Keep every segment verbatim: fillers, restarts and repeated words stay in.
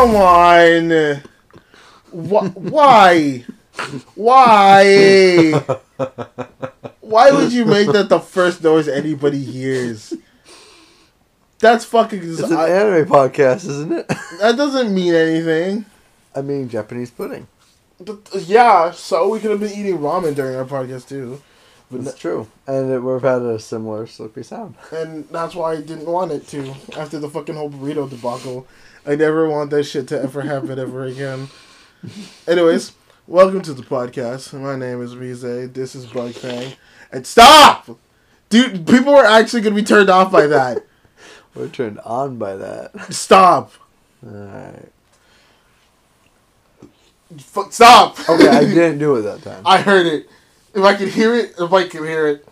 Come on. Wh- why? Why? Why would you make that the first noise anybody hears? That's fucking... It's an anime podcast, isn't it? That doesn't mean anything. I mean, Japanese pudding. Yeah, so we could have been eating ramen during our podcast, too. But that's true. And it, we've had a similar slippery sound. And that's why I didn't want it to. After the fucking whole burrito debacle. I never want that shit to ever happen ever again. Anyways, welcome to the podcast. My name is Rizé. This is Bugfang. And stop! Dude, people were actually going to be turned off by that. We're turned on by that. Stop. Alright. Fuck, stop! Okay, I didn't do it that time. I heard it. If I could hear it, if I could hear it.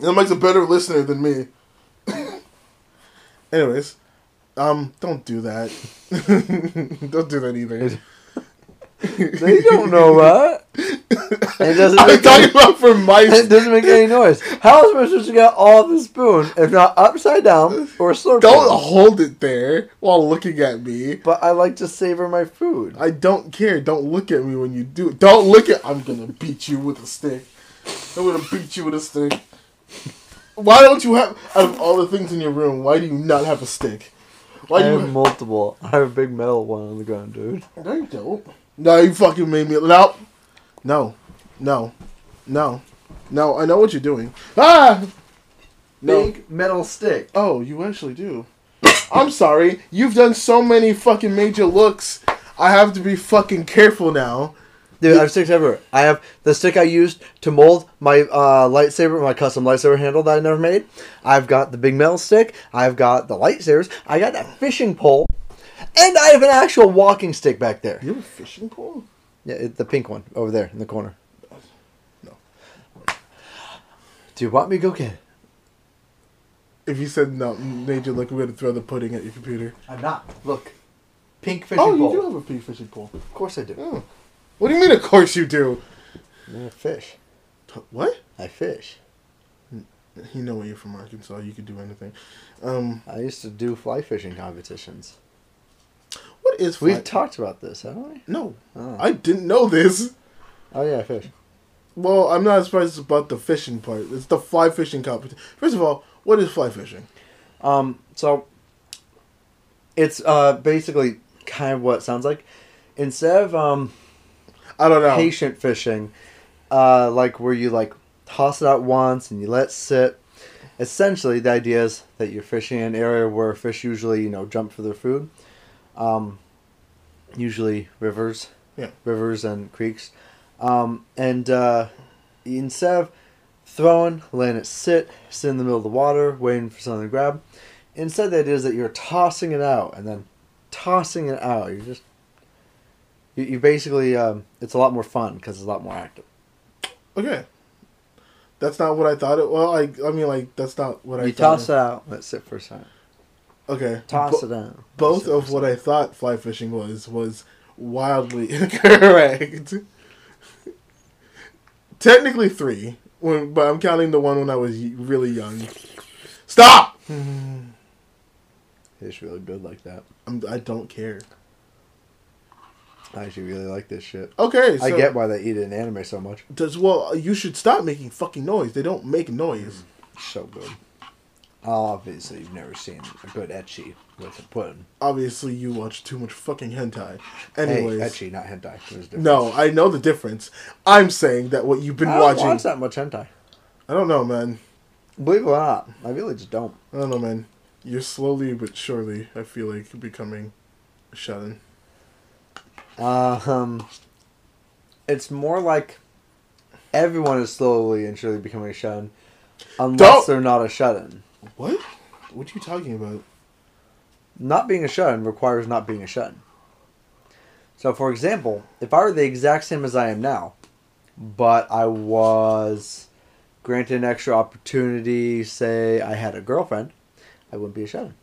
That makes a better listener than me. Anyways. Um, don't do that. Don't do that either. They don't know that. It doesn't I'm talking any, about for mice. It doesn't make any noise. How is my sister got all the spoon if not upside down or slurping? Don't hold it there while looking at me. But I like to savor my food. I don't care. Don't look at me when you do it. Don't look at... I'm gonna beat you with a stick. I'm gonna beat you with a stick. Why don't you have... Out of all the things in your room, why do you not have a stick? Why I do you have, have multiple. I have a big metal one on the ground, dude. No, you don't. No, you fucking made me... No. No. No. No. No, I know what you're doing. Ah! No. Big metal stick. Oh, you actually do. I'm sorry. You've done so many fucking major looks. I have to be fucking careful now. Dude, I have sticks everywhere. I have the stick I used to mold my uh, lightsaber, my custom lightsaber handle that I never made. I've got the big metal stick. I've got the lightsabers. I got that fishing pole. And I have an actual walking stick back there. You have a fishing pole? Yeah, it, the pink one over there in the corner. No. Do you want me to go get it? If you said no, Major, look, we're going to throw the pudding at your computer. I'm not. Look. Pink fishing pole. Oh, you pole. do have a pink fishing pole. Of course I do. Oh. What do you mean, of course you do? I fish. What? I fish. You know where you're from, Arkansas. You could do anything. Um, I used to do fly fishing competitions. What is fly... We've talked about this, haven't we? No. Oh. I didn't know this. Oh, yeah, fish. Well, I'm not surprised about the fishing part. It's the fly fishing competition. First of all, what is fly fishing? Um, so, it's uh, basically kind of what it sounds like. Instead of... Um, I don't know. Patient fishing, uh, like where you like toss it out once and you let it sit. Essentially, the idea is that you're fishing in an area where fish usually, you know, jump for their food. Um, usually rivers, yeah, rivers and creeks. Um, and uh, instead of throwing, letting it sit, sit in the middle of the water, waiting for something to grab. Instead, the idea is that you're tossing it out and then tossing it out. You're just You basically, um, it's a lot more fun because it's a lot more active. Okay. That's not what I thought it Well, I I mean, like, that's not what you I thought. You toss it out. Let's sit for a second. Okay. Toss Bo- it out. Both of what I thought fly fishing was, was wildly incorrect. Technically three, when, but I'm counting the one when I was really young. Stop! It's really good like that. I'm, I don't care. I actually really like this shit. Okay, so... I get why they eat it in anime so much. Does Well, you should stop making fucking noise. They don't make noise. Mm, so good. Obviously, you've never seen a good ecchi with a pudding. Obviously, you watch too much fucking hentai. Anyways... Hey, ecchi, not hentai. There's no, I know the difference. I'm saying that what you've been I watching... I don't watch that much hentai. I don't know, man. Believe it or not, I really just don't. I don't know, man. You're slowly but surely, I feel like, becoming a shonen. Uh, um, it's more like everyone is slowly and surely becoming a shut-in, unless Don't. they're not a shut-in. What? What are you talking about? Not being a shut-in requires not being a shut-in. So, for example, if I were the exact same as I am now, but I was granted an extra opportunity, say I had a girlfriend, I wouldn't be a shut-in.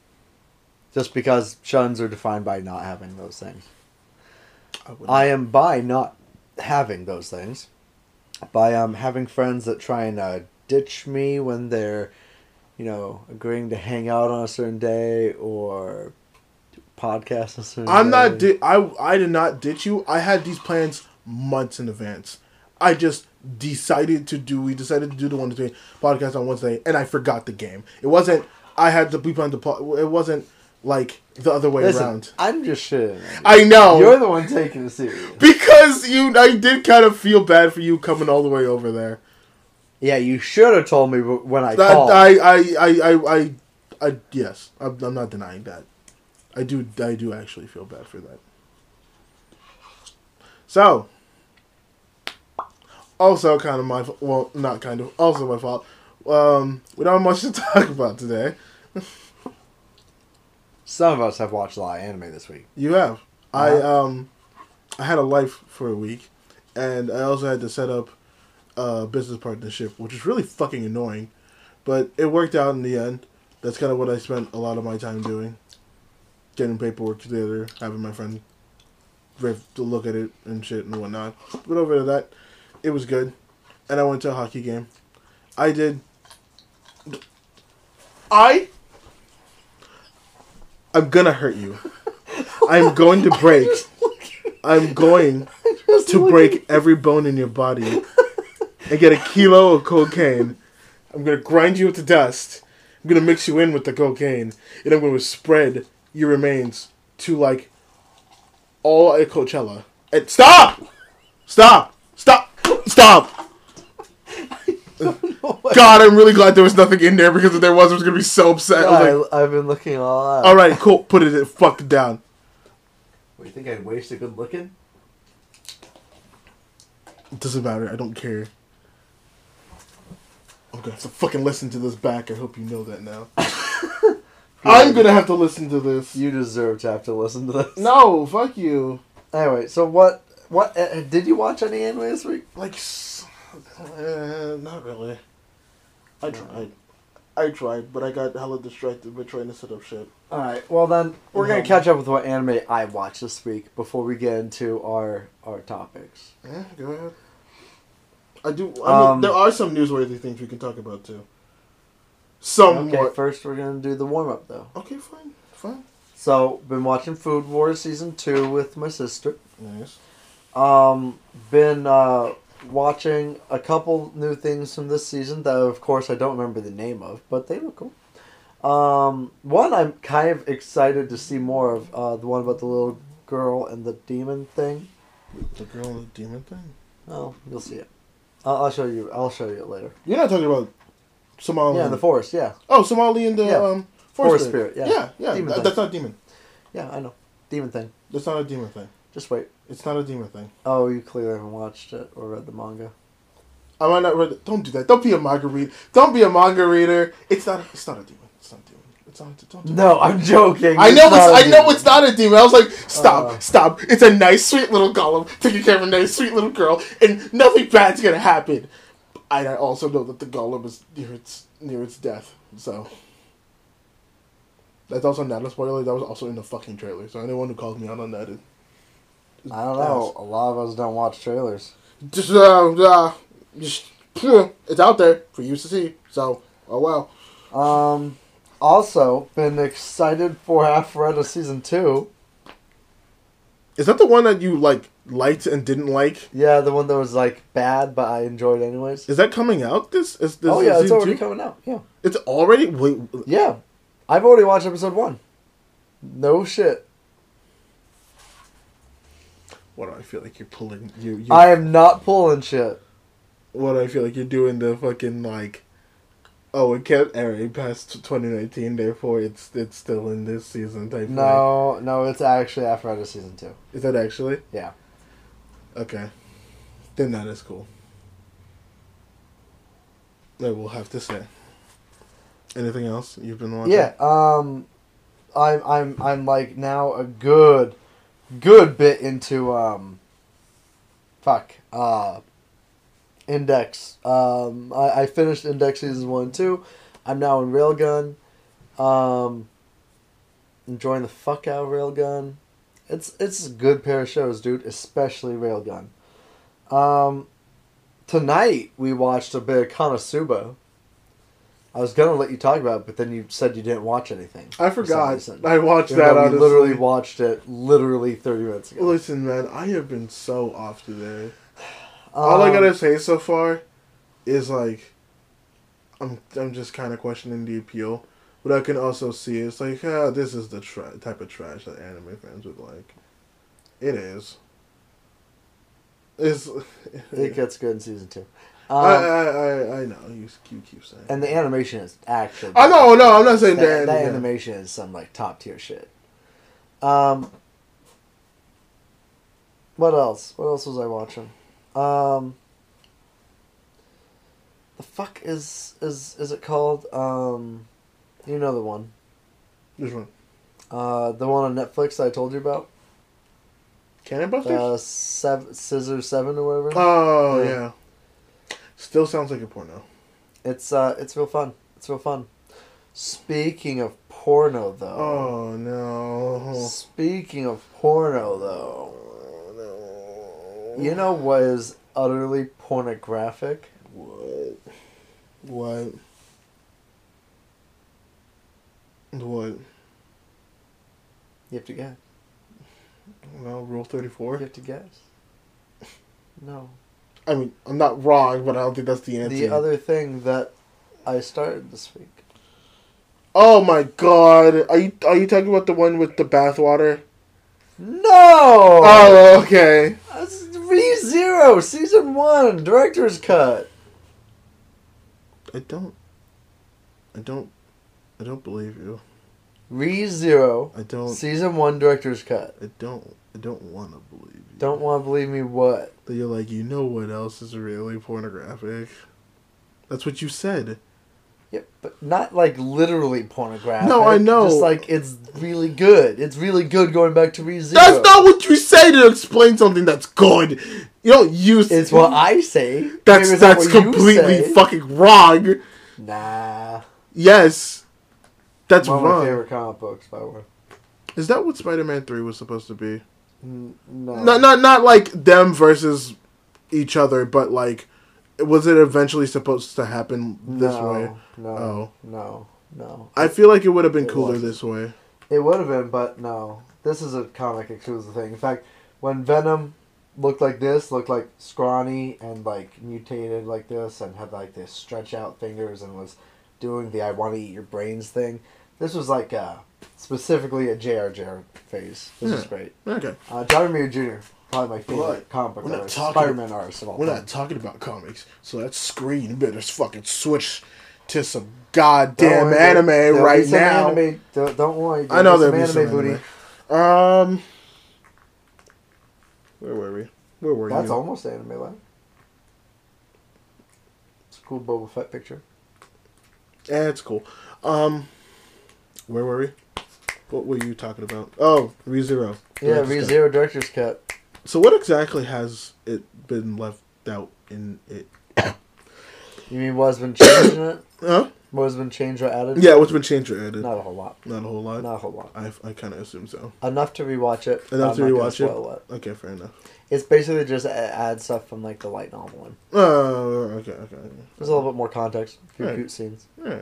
Just because shut-ins are defined by not having those things. I, I am by not having those things, by um, having friends that try and uh, ditch me when they're, you know, agreeing to hang out on a certain day or podcast. I'm not. Di- I I did not ditch you. I had these plans months in advance. I just decided to do. We decided to do the one to three podcast on Wednesday, and I forgot the game. It wasn't. I had to be on the. Po- it wasn't. Like, the other way Listen, around. I'm just shitting. I know. You're the one taking it serious. Because you, I did kind of feel bad for you coming all the way over there. Yeah, you should have told me when I that, called. I, I, I, I, I, I yes, I'm, I'm not denying that. I do, I do actually feel bad for that. So, also kind of my, well, not kind of, also my fault. Um, we don't have much to talk about today. Some of us have watched a lot of anime this week. You have. Uh-huh. I um, I had a life for a week, and I also had to set up a business partnership, which is really fucking annoying, but it worked out in the end. That's kind of what I spent a lot of my time doing, getting paperwork together, having my friend to look at it and shit and whatnot. But over to that, it was good, and I went to a hockey game. I did. I. I'm gonna hurt you. I'm going to break. I'm going to break every bone in your body and get a kilo of cocaine. I'm gonna grind you to dust. I'm gonna mix you in with the cocaine, and I'm gonna spread your remains to like all at Coachella. And stop! Stop! Stop! Stop! God, I'm really glad there was nothing in there, because if there was, I was going to be so upset. I like, I, I've been looking all out. All right, cool. Put it in, fuck down. What, you think I'd waste a good looking? It doesn't matter. I don't care. I'm going to have to fucking listen to this back. I hope you know that now. I'm going to have to listen to this. You deserve to have to listen to this. No, fuck you. Anyway, so what... What uh, did you watch any anime this week? Like... Uh, not really. I tried. I tried, but I got hella distracted by trying to set up shit. Alright, well then, we're going to catch up with what anime I watched this week before we get into our, our topics. Yeah, go ahead. I do, I mean, um, there are some newsworthy things we can talk about too. Somewhat. Okay, first we're going to do the warm-up though. Okay, fine, fine. So, been watching Food Wars Season two with my sister. Nice. Um, been, uh... watching a couple new things from this season that, of course, I don't remember the name of, but they look cool. Um, one I'm kind of excited to see more of, uh, the one about the little girl and the demon thing. The girl and the demon thing? Oh, you'll see it. I'll, I'll show you. I'll show you it later. You're not talking about Somali? Yeah, in the forest. Yeah. Oh, Somali and the yeah. um forest, forest spirit. spirit. Yeah, yeah, yeah. Th- that's not demon. Yeah, I know. Demon thing. That's not a demon thing. Just wait. It's not a demon thing. Oh, you clearly haven't watched it or read the manga. I might not read it. Don't do that. Don't be a manga reader. Don't be a manga reader. It's not. It's not a demon. It's not a demon. It's not. A, don't do no, that. I'm joking. I know. It's it's, I demon. know it's not a demon. I was like, stop, uh, stop. It's a nice, sweet little golem taking care of a nice, sweet little girl, and nothing bad's gonna happen. I also know that the golem is near its near its death. So that's also not a spoiler. That was also in the fucking trailer. So anyone who calls me out on that. It, I don't know. A lot of us don't watch trailers. Just, uh, uh, just, it's out there for you to see. So, oh well. Um, also, been excited for Half-Red of Season two. Is that the one that you, like, liked and didn't like? Yeah, the one that was, like, bad, but I enjoyed anyways. Is that coming out? This is this. Oh, yeah, it's already two? Coming out. Yeah. It's already? Wait. Yeah. I've already watched episode one. No shit. What do I feel like you're pulling? You, you. I am not pulling shit. What do I feel like you're doing? The fucking like, oh, it can't air past twenty nineteen. Therefore, it's it's still in this season type. No, thing. no, it's actually after season two. Is that actually? Yeah. Okay, then that is cool. I will have to say. Anything else you've been watching? Yeah. Um, I'm I'm I'm like now a good. Good bit into, um, fuck, uh, Index. Um, I, I finished Index Season one and two. I'm now in Railgun. Um, enjoying the fuck out of Railgun. It's, it's a good pair of shows, dude, especially Railgun. Um, tonight we watched a bit of Konosuba. I was gonna let you talk about it, but then you said you didn't watch anything. I forgot. I watched you know, that. I literally watched it literally thirty minutes ago. Listen, man, I have been so off today. Um, All I gotta say so far is like, I'm I'm just kind of questioning the appeal, but I can also see it's like, ah, this is the tra- type of trash that anime fans would like. It is. It's. It gets good in season two. Um, I, I I I know you, you keep saying, and the animation is actually. I know, no, I'm not saying that. That, that animation is some like top tier shit. Um. What else? What else was I watching? Um. The fuck is is is it called? Um, you know the one. Which one? Uh, the one on Netflix that I told you about. Cannon Busters. Uh, seven, Scissor seven or whatever. Oh yeah. yeah. Still sounds like a porno. It's uh, it's real fun. It's real fun. Speaking of porno, though. Oh no. Speaking of porno, though. Oh, no. You know what is utterly pornographic? What? What? What? You have to guess. Well, rule thirty-four. You have to guess. No. I mean, I'm not wrong, but I don't think that's the answer. The other thing that I started this week. Oh my god! Are you are you talking about the one with the bathwater? No. Oh, okay. That's Re:Zero season one director's cut. I don't. I don't. I don't believe you. Re:Zero. I don't. Season one director's cut. I don't. I don't want to believe you. Don't want to believe me what? That you're like, you know what else is really pornographic? That's what you said. Yeah, but not like literally pornographic. No, I know. Just like it's really good. It's really good going back to Re:Zero. That's not what you say to explain something that's good. You don't use... It's what I say. That's that's completely fucking wrong. Nah. Yes. That's wrong. One of my favorite comic books, by the way. Is that what Spider-Man three was supposed to be? No. Not, not, not like them versus each other, but like, was it eventually supposed to happen this no, way? No, oh. no, no. I feel like it would have been it cooler wasn't. This way. It would have been, but no. This is a comic exclusive thing. In fact, when Venom looked like this, looked like scrawny and like mutated like this and had like this stretch out fingers and was doing the I want to eat your brains thing, this was like a... Specifically a J R J R phase. This yeah. is great. Okay. Uh, John Romita Junior Probably my favorite right. comic book artist. Spider-Man artist of all We're time. Not talking about comics, so that screen better fucking switch to some goddamn anime be, right now. Anime, don't, don't worry. Dude. I know there'll be some anime booty. Anime. Um, where were we? Where were That's you? That's almost anime life. It's a cool Boba Fett picture. Yeah, it's cool. Um, where were we? What were you talking about? Oh, Re:Zero. Yeah, Re:Zero director's cut. So what exactly has it been left out in it? You mean what's been changed in it? Huh? What's been changed or added? Yeah, what's been changed or added. Not a whole lot. Not a whole lot? Not a whole lot. I, I kind of assume so. Enough to rewatch it. Enough to rewatch it? Okay, fair enough. It's basically just add stuff from, like, the light novel one. Oh, uh, okay, okay. There's a little bit more context. A few cute scenes. All right.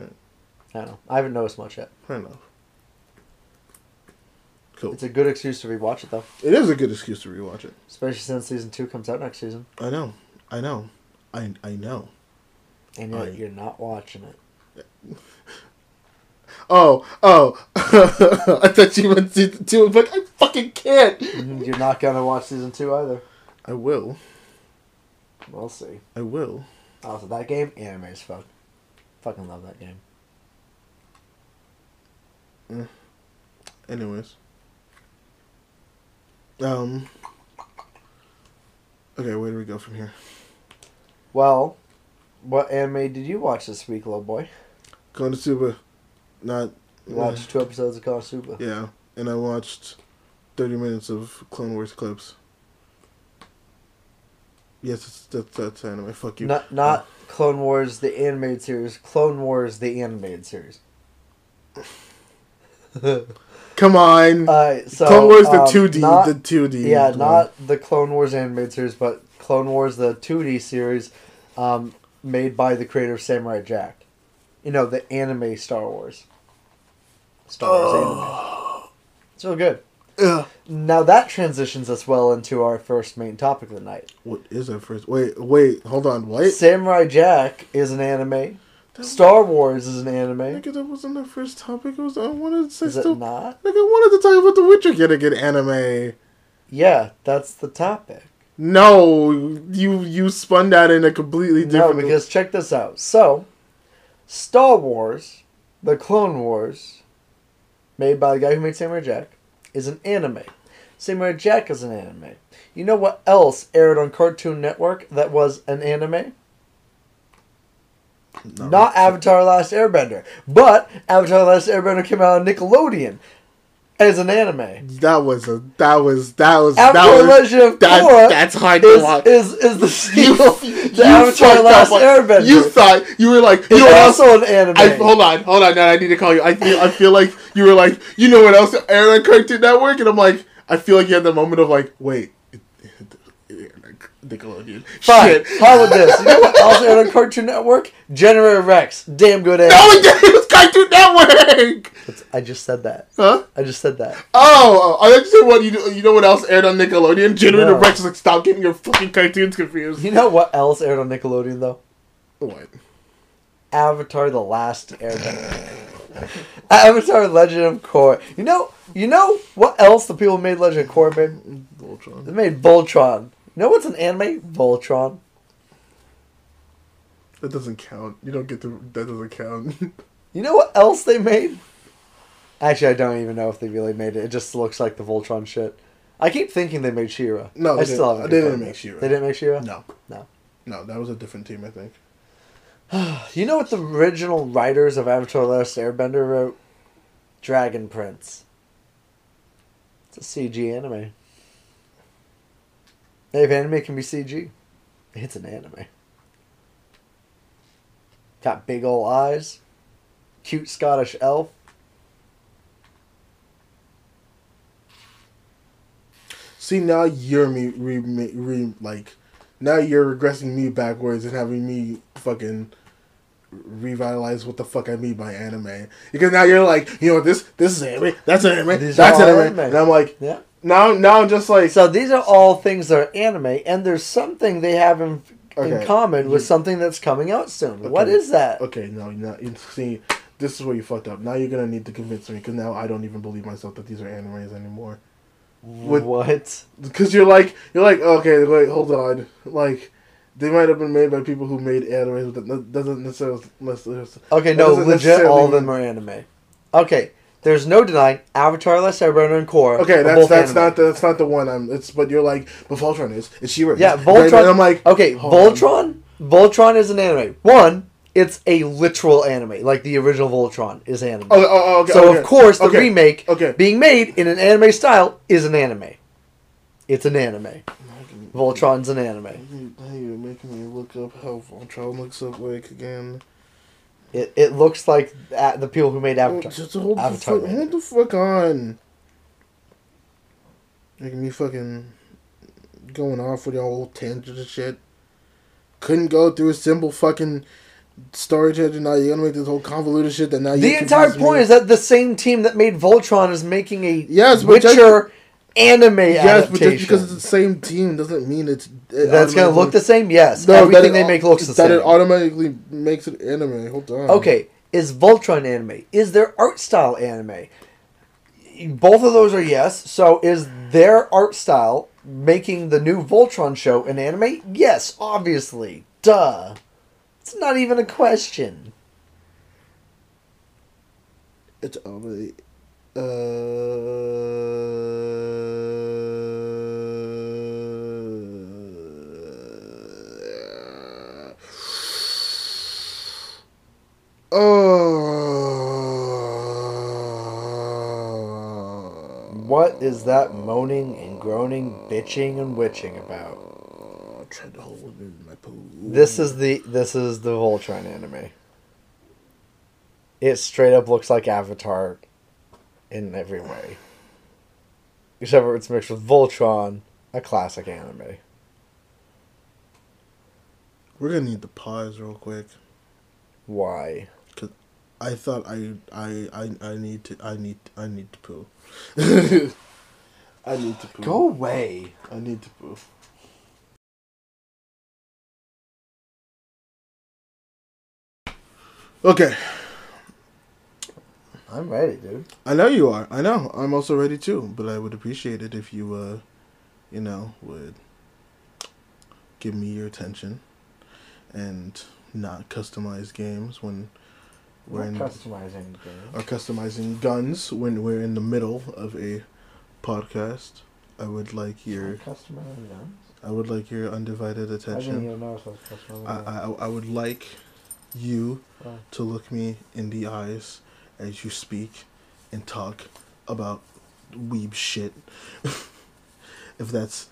I don't know. I haven't noticed much yet. Fair enough. Cool. It's a good excuse to rewatch it, though. It is a good excuse to rewatch it, especially since season two comes out next season. I know, I know, I I know. And yet I... you're not watching it. Oh, oh! I thought you meant season two, but I fucking can't. You're not gonna watch season two either. I will. We'll see. I will. Also, that game, anime as fuck. Fucking love that game. Mm. Anyways. Um. Okay, where do we go from here? Well, what anime did you watch this week, little boy? Konosuba. Not. You watched uh, two episodes of Konosuba. Yeah, and I watched thirty minutes of Clone Wars clips. Yes, it's, that's that's anime. Fuck you. Not not uh, Clone Wars the animated series. Clone Wars the animated series. Come on. Uh, so, Clone Wars the um, two D. Not, the two D. Yeah, one. Not the Clone Wars animated series, but Clone Wars the two D series um, made by the creator of Samurai Jack. you know, the anime Star Wars. Star Wars oh. anime. It's real good. Ugh. Now that transitions us well into our first main topic of the night. What is our first? Wait, wait, hold on, what? Samurai Jack is an anime. That Star was... Wars is an anime. Nigga, that wasn't the first topic. It was, I wanted to say is still... it not? Nigga, I wanted to talk about The Witcher getting an anime. Yeah, that's the topic. No, you you spun that in a completely different... No, because check this out. So, Star Wars, the Clone Wars, made by the guy who made Samurai Jack, is an anime. Samurai Jack is an anime. You know what else aired on Cartoon Network that was an anime? No. Not Avatar: The Last Airbender. But Avatar: The Last Airbender came out on Nickelodeon as an anime. That was a that was that was Avatar that was Legend of that, Korra that's hard to is, watch. Is is the sequel you, to you Avatar: The Last Airbender? You thought you were like you were also an anime. I, hold on, hold on, now I need to call you. I feel I feel like you were like you know what else aired on Cartoon Network, and I'm like I feel like you had that moment of like wait. Nickelodeon. Fine. Follow this. You know what else aired on Cartoon Network? Generator Rex. Damn good anime. No, it was Cartoon Network! That's, I just said that. Huh? I just said that. Oh, I just said what? You, you know what else aired on Nickelodeon? Generator no. Rex. Is like, stop getting your fucking cartoons confused. You know what else aired on Nickelodeon, though? What? Avatar: The Last Airbender. Avatar: Legend of Korra. You know, you know what else the people made Legend of Korra made? Voltron. They made Voltron. You know what's an anime? Voltron. That doesn't count. You don't get to... That doesn't count. You know what else they made? Actually, I don't even know if they really made it. It just looks like the Voltron shit. I keep thinking they made She-Ra. No, I they still haven't. They didn't make She-Ra. They didn't make She-Ra? No. No. No, that was a different team, I think. You know what the original writers of Avatar: The Last Airbender wrote? Dragon Prince. It's a C G anime. If anime can be C G, it's an anime. Got big ol' eyes. Cute Scottish elf. See, now you're me, re, re, like, now you're regressing me backwards and having me fucking revitalize what the fuck I mean by anime. Because now you're like, you know, this this is anime, that's anime, These that's anime. anime. And I'm like, yeah. Now, now I'm just like... So these are all things that are anime, and there's something they have in, okay. in common with something that's coming out soon. Okay. What is that? Okay, no, now, see, this is where you fucked up. Now you're going to need to convince me, because now I don't even believe myself that these are animes anymore. With, what? Because you're like, you're like, okay, wait, hold on. Like, they might have been made by people who made animes, but that doesn't necessarily... Okay, no, legit, all of them are anime. Okay. There's no denying Avatar: The Last Airbender and Korra. Okay, that's that's anime. not the, that's not the one. I'm. It's but you're like, but Voltron is. It's She-Ra. Yeah, Voltron. And I'm like, okay, Voltron. On. Voltron is an anime. One, it's a literal anime, like the original Voltron is anime. Oh, oh, okay. So okay. of course the okay. remake, okay. being made in an anime style, is an anime. It's an anime. Voltron's an anime. Now you're making me look up how Voltron looks up like again. It it looks like the people who made Avatar. Just hold, Avatar the fuck, hold the fuck on. Making me fucking going off with your whole tangent and shit. Couldn't go through a simple fucking story tangent. Now you're gonna make this whole convoluted shit that now you The entire point me. is that the same team that made Voltron is making a yes, Witcher anime yes, adaptation. Yes, but just because it's the same team doesn't mean it's... It That's going to look the same? Yes. No, Everything they make looks the that same. That it automatically makes it anime. Hold on. Okay, is Voltron anime? Is their art style anime? Both of those are yes. So is their art style making the new Voltron show an anime? Yes, obviously. Duh. It's not even a question. It's anime... Uh, oh. What is that moaning and groaning, bitching and witching about? I tried to hold it in my pool. This is the this is the Voltron anime. It straight up looks like Avatar. In every way. Except for it's mixed with Voltron, a classic anime. We're going to need to pause real quick. Why? Because I thought I I I, I need to I need I need to poo. I need to poo. Go away. I need to poo. Okay. I'm ready, dude. I know you are. I know. I'm also ready too, but I would appreciate it if you uh you know, would give me your attention and not customize games when we're, we're in customizing games. Or customizing guns when we're in the middle of a podcast. I would like your customizing guns. I would like your undivided attention. I didn't even know I was customizing guns. I, I I would like you oh. to look me in the eyes as you speak and talk about weeb shit. If that's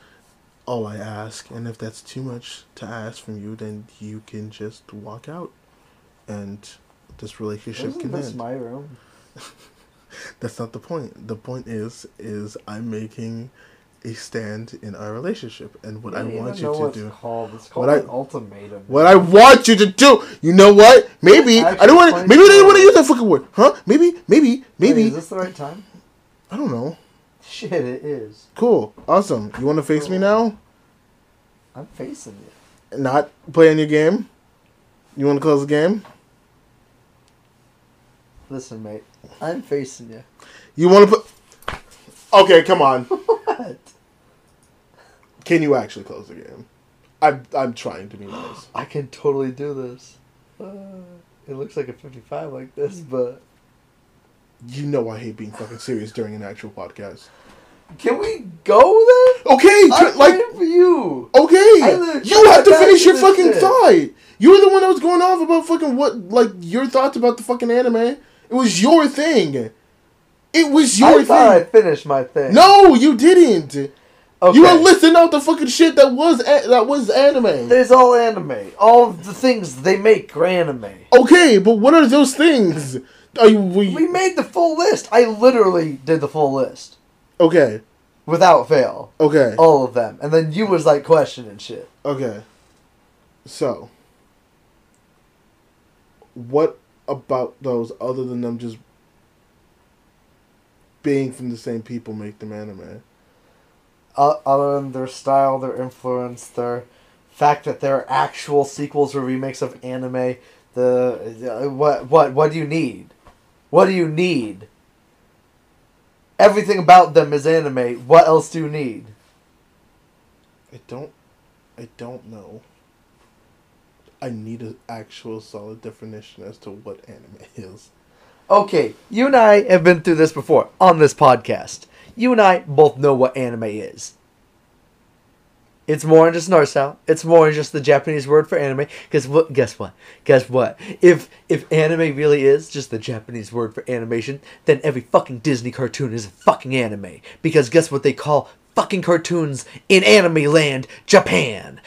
all I ask, and if that's too much to ask from you, then you can just walk out, and this relationship Isn't can this end. My room. That's not the point. The point is, is I'm making a stand in our relationship, and what I, I want you know to what do. It's called, it's called what an I, ultimatum. What I want you to do. You know what? Maybe I don't want. Maybe I didn't want to use that fucking word, huh? Maybe, maybe, maybe. Wait, is this the right time? I don't know. Shit, it is. Cool. Awesome. You want to face cool. me now? I'm facing you. Not playing your game? You want to close the game? Listen, mate. I'm facing you. You want to put... Okay, come on. What? Can you actually close the game? I'm, I'm trying to be nice. I can totally do this. Uh, it looks like a fifty-five like this, but... You know I hate being fucking serious during an actual podcast. Can we go then? Okay, I'm like for you. Okay, you have to finish your fucking thought. You were the one that was going off about fucking what, like your thoughts about the fucking anime. It was your thing. It was your I thing. Thought I finished my thing. No, you didn't. Okay. You were listing out the fucking shit that was a- that was anime. There's all anime. All the things they make are anime. Okay, but what are those things? You, we, we made the full list. I literally did the full list. Okay. Without fail. Okay. All of them. And then you was like questioning shit. Okay. So. What about those other than them just being from the same people make them anime? Uh, other than their style, their influence, their fact that there are actual sequels or remakes of anime. The uh, what what what do you need? What do you need? Everything about them is anime. What else do you need? I don't I don't know. I need an actual solid definition as to what anime is. Okay, you and I have been through this before on this podcast. You and I both know what anime is. It's more than just an art style. It's more than just the Japanese word for anime. Because what? Guess what? Guess what? If if anime really is just the Japanese word for animation, then every fucking Disney cartoon is a fucking anime. Because guess what they call fucking cartoons in anime land, Japan?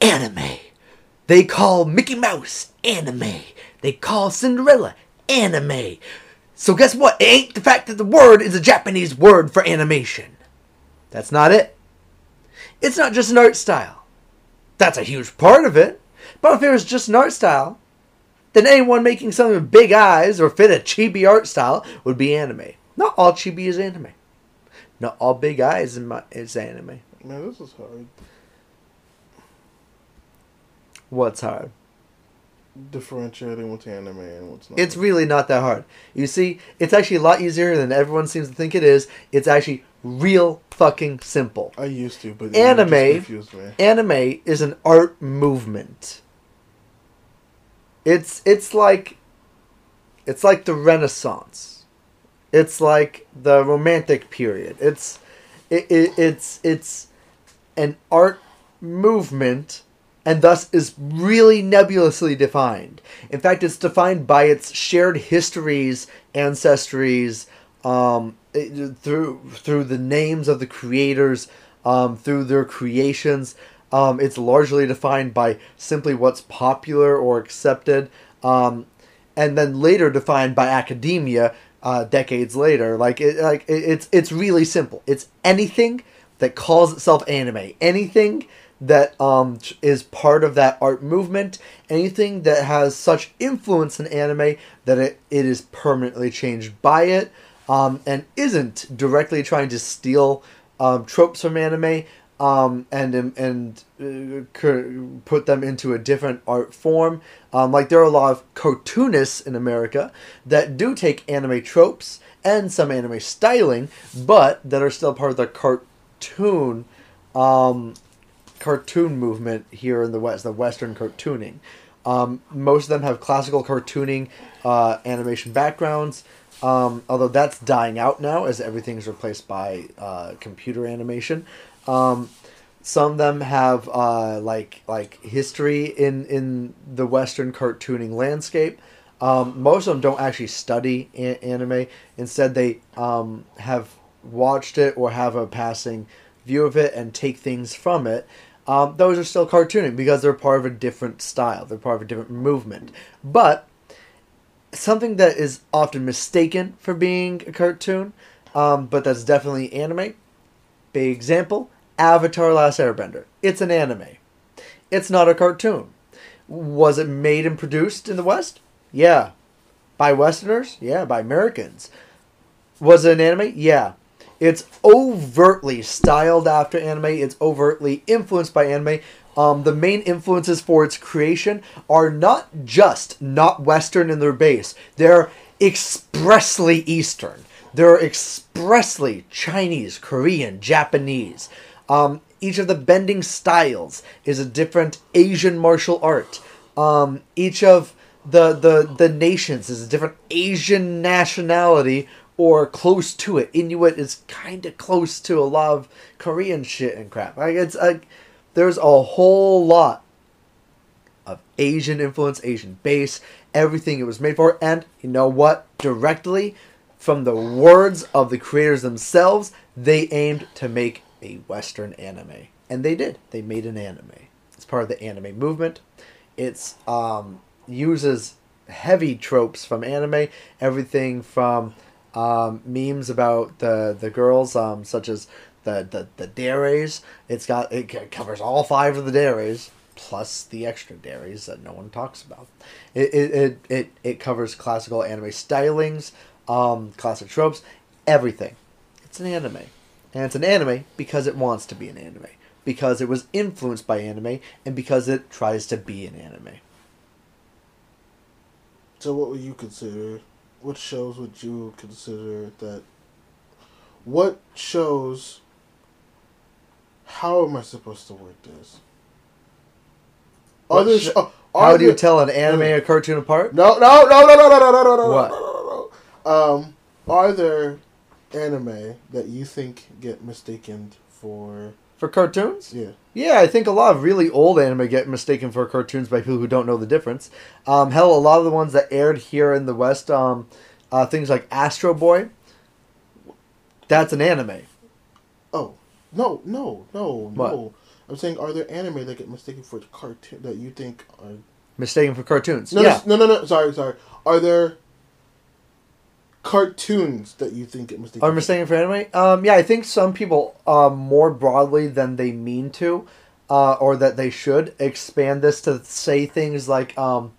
Anime. They call Mickey Mouse anime. They call Cinderella anime. So guess what? It ain't the fact that the word is a Japanese word for animation. That's not it. It's not just an art style. That's a huge part of it. But if it was just an art style, then anyone making something with big eyes or fit a chibi art style would be anime. Not all chibi is anime. Not all big eyes is anime. Man, this is hard. What's hard? Differentiating what's anime and what's not. It's really not that hard. You see, it's actually a lot easier than everyone seems to think it is. It's actually real fucking simple. I used to, but anime it confused me. Anime is an art movement. It's it's like it's like the Renaissance. It's like the Romantic period. It's it, it it's it's an art movement, and thus is really nebulously defined. In fact, it's defined by its shared histories, ancestries, um, it, through through the names of the creators, um, through their creations. Um, it's largely defined by simply what's popular or accepted, um, and then later defined by academia uh, decades later. Like it, like it, it's it's really simple. It's anything that calls itself anime. Anything that um, is part of that art movement, anything that has such influence in anime that it, it is permanently changed by it, um, and isn't directly trying to steal um, tropes from anime um, and and uh, could put them into a different art form. Um, like, there are a lot of cartoonists in America that do take anime tropes and some anime styling, but that are still part of the cartoon um, cartoon movement here in the West, the Western cartooning. Um, most of them have classical cartooning uh, animation backgrounds, um, although that's dying out now as everything's replaced by uh, computer animation. Um, some of them have uh, like like history in, in the Western cartooning landscape. Um, most of them don't actually study an anime. Instead, they um, have watched it or have a passing view of it and take things from it. Um, those are still cartooning because they're part of a different style. They're part of a different movement. But something that is often mistaken for being a cartoon, um, but that's definitely anime. Big example, Avatar: Last Airbender. It's an anime. It's not a cartoon. Was it made and produced in the West? Yeah. By Westerners? Yeah, by Americans. Was it an anime? Yeah. It's overtly styled after anime. It's overtly influenced by anime. Um, the main influences for its creation are not just not Western in their base. They're expressly Eastern. They're expressly Chinese, Korean, Japanese. Um, each of the bending styles is a different Asian martial art. Um, each of the, the, the nations is a different Asian nationality or close to it. Inuit is kind of close to a lot of Korean shit and crap. Like, it's like there's a whole lot of Asian influence, Asian base, everything it was made for. And you know what? Directly from the words of the creators themselves, they aimed to make a Western anime. And they did. They made an anime. It's part of the anime movement. It's, um... uses heavy tropes from anime, everything from um, memes about the the girls, um, such as the the the dares. It's got it covers all five of the dares plus the extra dares that no one talks about. It it it it, it covers classical anime stylings, um, classic tropes, everything. It's an anime, and it's an anime because it wants to be an anime, because it was influenced by anime, and because it tries to be an anime. So what would you consider, what shows would you consider that, what shows, how am I supposed to word this? What Others, sh- oh, how do you tell an anime and a cartoon apart? No, no, no, no, no, no, no, no, no, no, what? no, no, no, Um, are there anime that you think get mistaken for... For cartoons? Yeah. Yeah, I think a lot of really old anime get mistaken for cartoons by people who don't know the difference. Um, hell, a lot of the ones that aired here in the West, um, uh, things like Astro Boy, that's an anime. Oh. No, no, no, what? no. I'm saying, are there anime that get mistaken for cartoons that you think are... Mistaken for cartoons? No, yeah. No, no, no, no, sorry, sorry. Are there... cartoons that you think it mistaken? Are mistaken for anime? Um, yeah, I think some people, uh, more broadly than they mean to, uh, or that they should, expand this to say things like, um,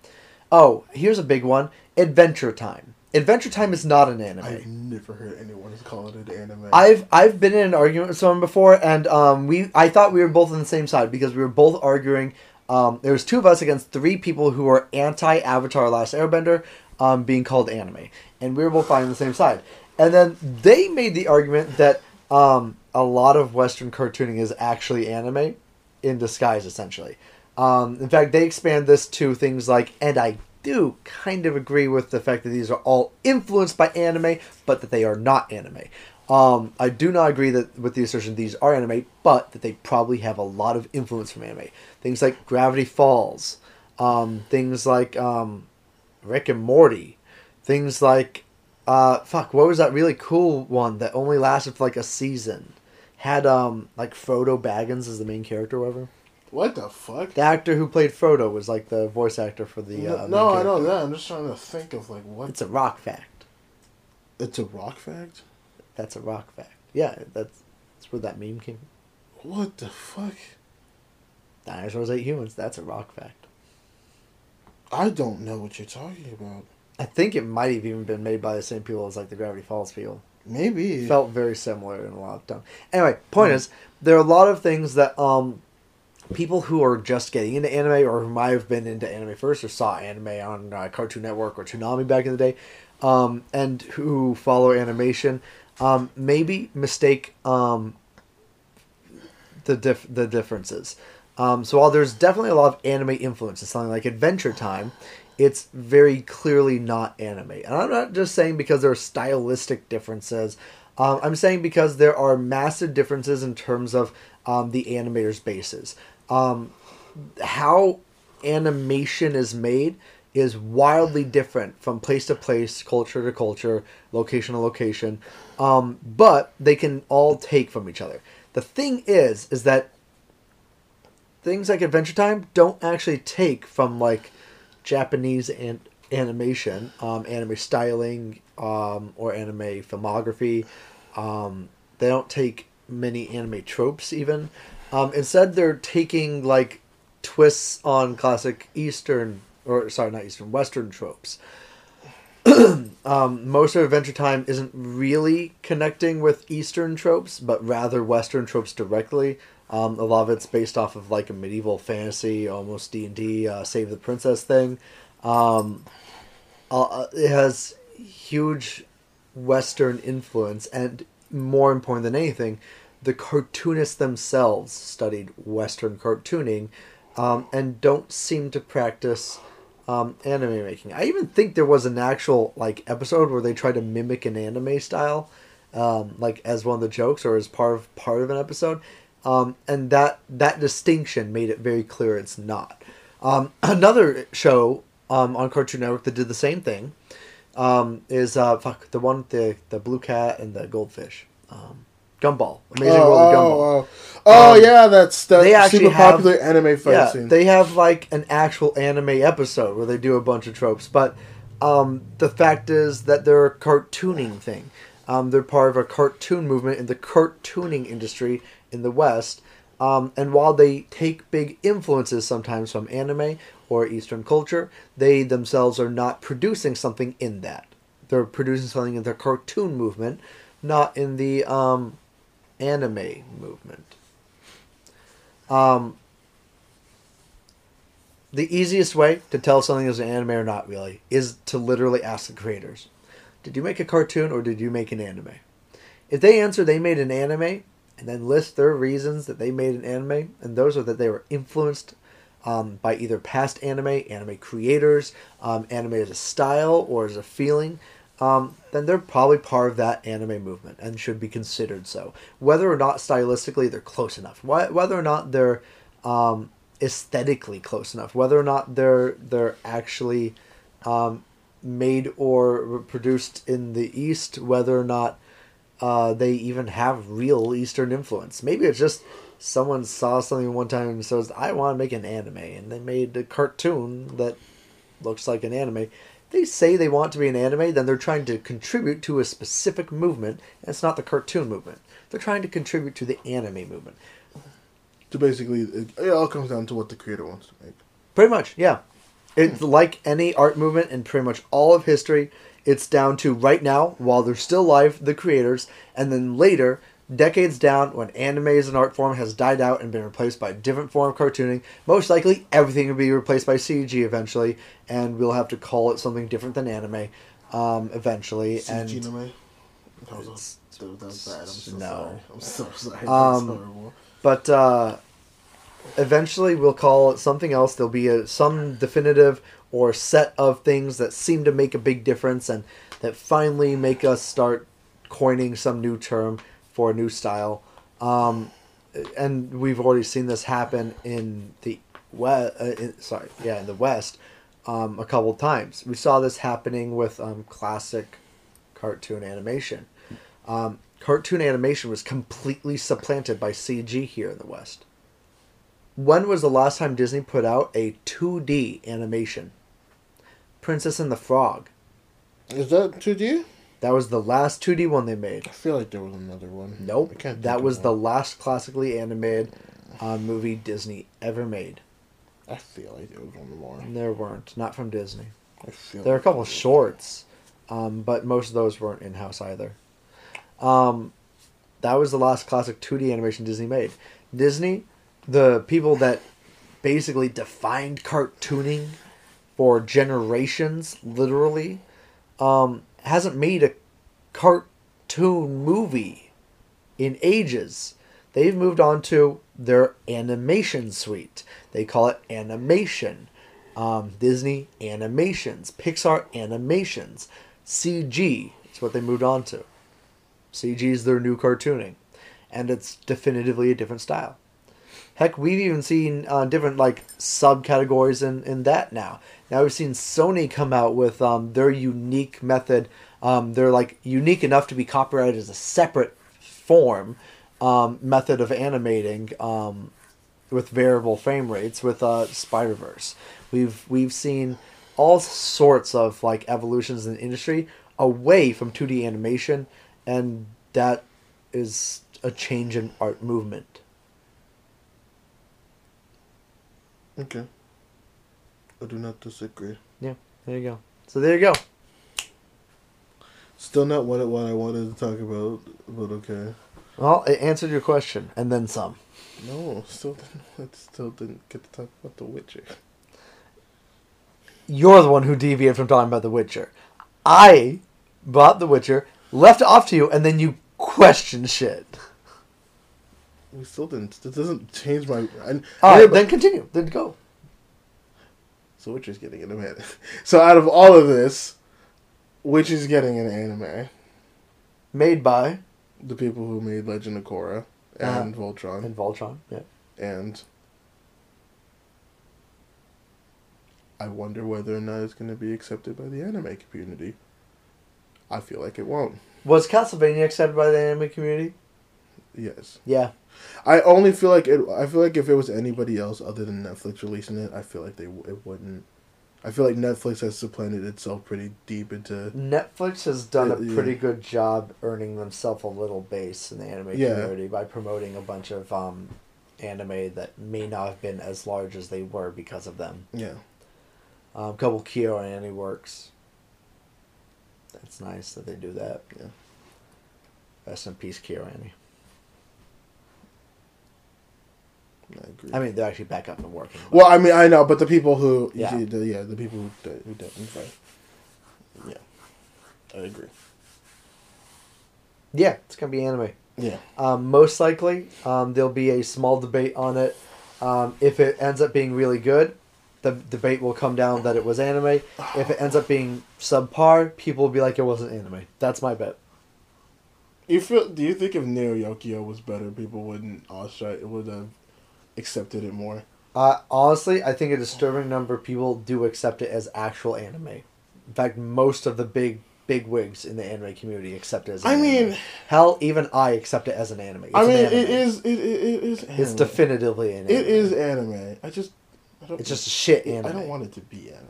oh, here's a big one, Adventure Time. Adventure Time is not an anime. I've never heard anyone call it an anime. I've I've been in an argument with someone before, and um, we I thought we were both on the same side, because we were both arguing, um, there was two of us against three people who were anti-Avatar Last Airbender, um, being called anime. And we were both on the same side. And then they made the argument that um, a lot of Western cartooning is actually anime in disguise, essentially. Um, in fact, they expand this to things like, and I do kind of agree with the fact that these are all influenced by anime, but that they are not anime. Um, I do not agree that with the assertion these are anime, but that they probably have a lot of influence from anime. Things like Gravity Falls. Um, things like um, Rick and Morty. Things like, uh, fuck, what was that really cool one that only lasted for, like, a season? Had, um, like, Frodo Baggins as the main character or whatever. What the fuck? The actor who played Frodo was, like, the voice actor for the, uh, No, no I know that. I'm just trying to think of, like, what... It's a rock fact. It's a rock fact? That's a rock fact. Yeah, that's, that's where that meme came from. What the fuck? Dinosaurs ate humans. That's a rock fact. I don't know what you're talking about. I think it might have even been made by the same people as like the Gravity Falls people. Maybe. Felt very similar in a lot of time. Anyway, point mm. is, there are a lot of things that um, people who are just getting into anime or who might have been into anime first or saw anime on uh, Cartoon Network or Toonami back in the day um, and who follow animation um, maybe mistake um, the dif- the differences. Um, so while there's definitely a lot of anime influence in something like Adventure Time, it's very clearly not anime. And I'm not just saying because there are stylistic differences. Um, I'm saying because there are massive differences in terms of um, the animator's bases. Um, how animation is made is wildly different from place to place, culture to culture, location to location. Um, but they can all take from each other. The thing is, is that things like Adventure Time don't actually take from, like, Japanese and animation, um, anime styling, um, or anime filmography. Um, they don't take many anime tropes, even. Um, instead, they're taking, like, twists on classic Eastern, or, sorry, not Eastern, Western tropes. um, most of Adventure Time isn't really connecting with Eastern tropes, but rather Western tropes directly. Um, a lot of it's based off of like a medieval fantasy, almost D and D, uh, Save the Princess thing. Um, uh, it has huge Western influence, and more important than anything, the cartoonists themselves studied Western cartooning um, and don't seem to practice um, anime making. I even think there was an actual like episode where they tried to mimic an anime style, um, like as one of the jokes or as part of part of an episode. Um, and that, that distinction made it very clear it's not. Um, another show um, on Cartoon Network that did the same thing um, is uh, fuck the one the the blue cat and the goldfish, um, Gumball, Amazing oh, World of Gumball. Oh, oh. Um, oh yeah, that's that super popular have, anime fight yeah, scene. They have like an actual anime episode where they do a bunch of tropes, but um, the fact is that they're a cartooning thing. Um, they're part of a cartoon movement in the cartooning industry in the West, um, and while they take big influences sometimes from anime or Eastern culture, they themselves are not producing something in that. They're producing something in the cartoon movement, not in the um, anime movement. Um, the easiest way to tell something is an anime or not, really, is to literally ask the creators. Did you make a cartoon or did you make an anime? If they answer they made an anime, and then list their reasons that they made an anime, and those are that they were influenced um, by either past anime, anime creators, um, anime as a style or as a feeling, um, then they're probably part of that anime movement and should be considered so. Whether or not stylistically they're close enough, whether or not they're um, aesthetically close enough, whether or not they're they're actually um, made or produced in the East, whether or not uh, they even have real Eastern influence. Maybe it's just someone saw something one time and says, I want to make an anime, and they made a cartoon that looks like an anime. They say they want to be an anime, then they're trying to contribute to a specific movement, and it's not the cartoon movement. They're trying to contribute to the anime movement. So basically, it all comes down to what the creator wants to make. Pretty much, yeah. It's like any art movement in pretty much all of history. It's down to right now, while they're still alive, the creators, and then later, decades down, when anime as an art form has died out and been replaced by a different form of cartooning, most likely everything will be replaced by C G eventually, and we'll have to call it something different than anime um, eventually. C G anime? That was bad. I'm so sorry. I'm so sorry. Um, That's horrible. But, uh... eventually we'll call it something else. There'll be a, some definitive or set of things that seem to make a big difference and that finally make us start coining some new term for a new style. Um, and we've already seen this happen in the West, uh, in, sorry, yeah, in the West um, a couple of times. We saw this happening with um, classic cartoon animation. Um, cartoon animation was completely supplanted by C G here in the West. When was the last time Disney put out a two D animation? Princess and the Frog. Is that two D? That was the last two D one they made. I feel like there was another one. Nope. That was one. The last classically animated uh, movie Disney ever made. I feel like there was one more. And there weren't. Not from Disney. I feel there were a couple of shorts, um, but most of those weren't in-house either. Um, that was the last classic two D animation Disney made. Disney, the people that basically defined cartooning for generations, literally, um, hasn't made a cartoon movie in ages. They've moved on to their animation suite. They call it animation. Um, Disney animations. Pixar animations. C G is what they moved on to. C G is their new cartooning. And it's definitively a different style. Heck, we've even seen uh, different like subcategories in, in that now. Now we've seen Sony come out with um, their unique method. Um, they're like unique enough to be copyrighted as a separate form. Um, method of animating um, with variable frame rates with uh, Spider-Verse. We've we've seen all sorts of like evolutions in the industry away from two D animation, and that is a change in art movement. Okay. I do not disagree. Yeah, there you go. So there you go. Still not what, what I wanted to talk about, but okay. Well, it answered your question, and then some. No, still didn't, still didn't get to talk about The Witcher. You're the one who deviated from talking about The Witcher. I bought The Witcher, left it off to you, and then you questioned shit. We still didn't. It doesn't change my... Alright, uh, then continue. Then go. So Witcher's getting an anime. So out of all of this, Witcher's getting an anime. Made by... the people who made Legend of Korra and uh, Voltron. And Voltron, yeah. And I wonder whether or not it's going to be accepted by the anime community. I feel like it won't. Was Castlevania accepted by the anime community? Yes. Yeah. I only feel like it. I feel like if it was anybody else other than Netflix releasing it, I feel like they it wouldn't. I feel like Netflix has supplanted itself pretty deep into... Netflix has done a pretty yeah. good job earning themselves a little base in the anime yeah. community by promoting a bunch of um, anime that may not have been as large as they were because of them. Yeah. Um, a couple Kyo Ani works. That's nice that they do that. Yeah. Rest in peace, Kyo Ani. I agree. I mean, they're actually back up and working. Well, I mean, I know, but the people who... Yeah, the, yeah, the people who, who didn't. Right. Yeah. I agree. Yeah, it's going to be anime. Yeah. Um, most likely, um, there'll be a small debate on it. Um, if it ends up being really good, the debate will come down that it was anime. If it ends up being subpar, people will be like, it wasn't anime. That's my bet. You feel, do you think if Neo Yokio was better, people wouldn't... It would have... accepted it more. Uh, honestly, I think a disturbing number of people do accept it as actual anime. In fact, most of the big big wigs in the anime community accept it as. An I anime. mean, hell, even I accept it as an anime. It's I mean, anime. it is it, it is. Anime. It's definitively an anime. It is anime. I just, I don't. It's just shit anime. I don't want it to be anime.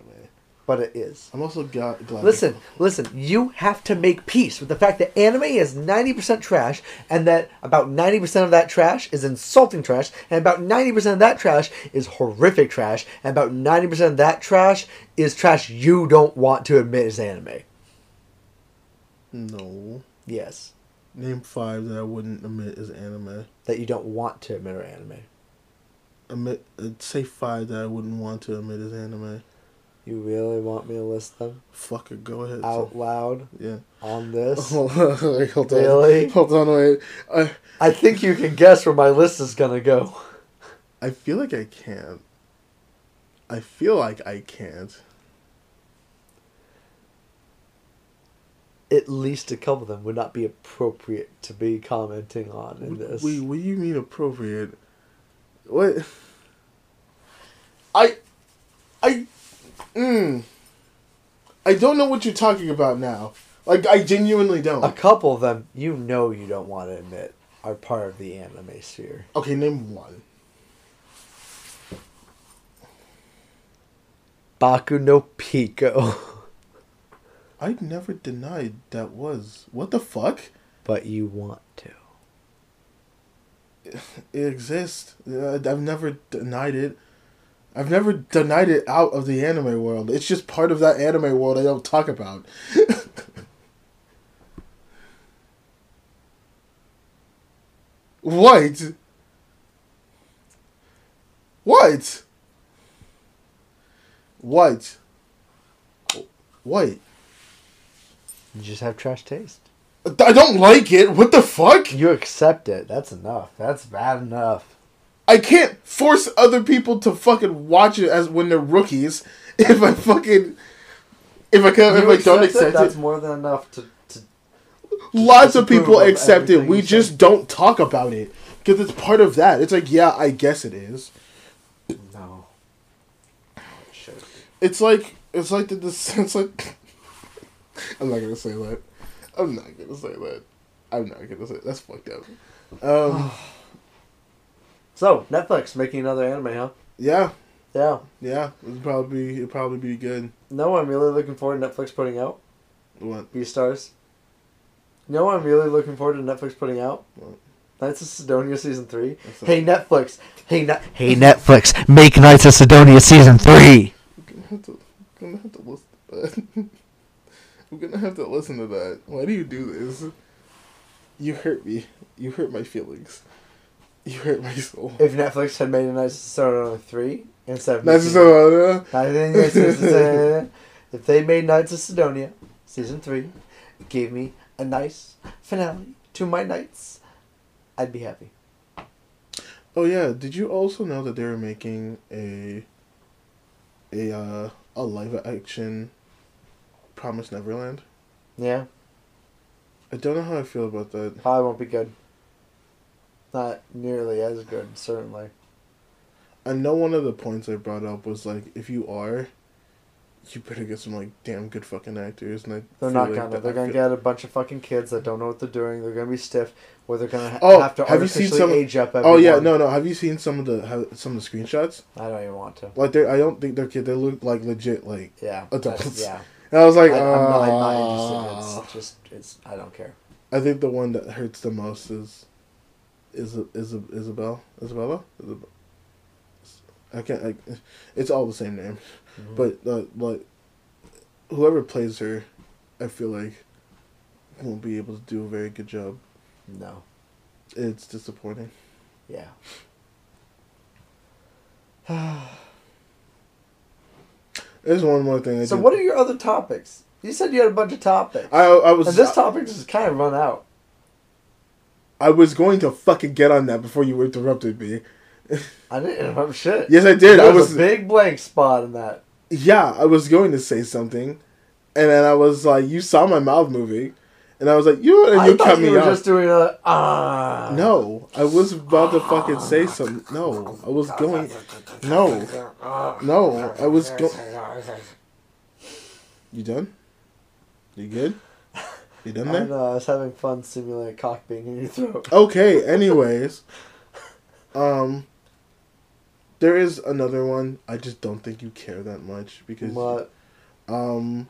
But it is. I'm also glad. Listen, listen. You have to make peace with the fact that anime is ninety percent trash, and that about ninety percent of that trash is insulting trash, and about ninety percent of that trash is horrific trash, and about ninety percent of that trash is trash you don't want to admit is anime. No. Yes. Name five that I wouldn't admit is anime. That you don't want to admit are anime. Admit, say five that I wouldn't want to admit is anime. You really want me to list them? Fuck it, go ahead. Out so. loud? Yeah. On this? Hold on, wait, hold really? On. Hold on, wait. Uh, I think you can guess where my list is gonna go. I feel like I can't. I feel like I can't. At least a couple of them would not be appropriate to be commenting on in this. Wait, what do you mean appropriate? What? I... I... Mm. I don't know what you're talking about now. Like, I genuinely don't. A couple of them, you know you don't want to admit, are part of the anime sphere. Okay, name one. Baku no Pico. I never denied that was... What the fuck? But you want to. it exists. I've never denied it. I've never denied it out of the anime world. It's just part of that anime world I don't talk about. What? What? What? What? You just have trash taste. I don't like it. What the fuck? You accept it. That's enough. That's bad enough. I can't force other people to fucking watch it as when they're rookies. If I fucking, if I can, if I don't accept it, that's more than enough to. to Lots of people accept it. We just don't talk about it because it's part of that. It's like, yeah, I guess it is. No. It's like it's like the it's like. I'm not gonna say that. I'm not gonna say that. I'm not gonna say that. That's fucked up. Um. So Netflix making another anime, huh? Yeah. Yeah. Yeah. It'll probably it'll probably be good. No, I'm really looking forward to Netflix putting out. What? Beastars. No, I'm really looking forward to Netflix putting out. What? Knights of Sidonia season three. Hey Netflix. Hey ne- Hey Netflix. Make Knights of Sidonia season three. I'm gonna have to, I'm gonna have to listen to that. I'm gonna have to listen to that. Why do you do this? You hurt me. You hurt my feelings. You hurt my soul. If Netflix had made a Knights of Sidonia three instead of Knights of Sidonia, if they made Knights of Sidonia season three, it gave me a nice finale to my nights, I'd be happy. Oh yeah! Did you also know that they were making a a uh, a live action Promised Neverland? Yeah. I don't know how I feel about that. Probably won't be good. Not nearly as good, certainly. I know one of the points I brought up was like, if you are, you better get some like damn good fucking actors. And I they're not like gonna. They're I gonna feel... get a bunch of fucking kids that don't know what they're doing. They're gonna be stiff, or they're gonna ha- oh, have to have artificially you seen some... age up. Everyone. Oh yeah, no, no. Have you seen some of the have, some of the screenshots? I don't even want to. Like they, I don't think they're kids. They look like legit, like yeah, adults. Yeah. And I was like, I, uh, I'm, not, I'm not interested. It's just, it's. I don't care. I think the one that hurts the most is, is is Isabel, Isabella. Isabel. I can't. Like, it's all the same name, mm-hmm. but uh, like, whoever plays her, I feel like, won't be able to do a very good job. No. It's disappointing. Yeah. There's one more thing. I so, did. What are your other topics? You said you had a bunch of topics. I, I was. And this topic just kind of run out. I was going to fucking get on that before you interrupted me. I didn't interrupt shit. Yes, I did. There I was, was a big blank spot in that. Yeah, I was going to say something, and then I was like, "You saw my mouth moving," and I was like, "You." And I you thought cut you me were off. Just doing a ah. Uh, no, I was about uh, to fucking say something. No, I was going. No. No, I was going. You done? You good? You done there? I know, I was having fun simulating cock being in your throat. Okay, anyways. um, there is another one. I just don't think you care that much because. What? Um,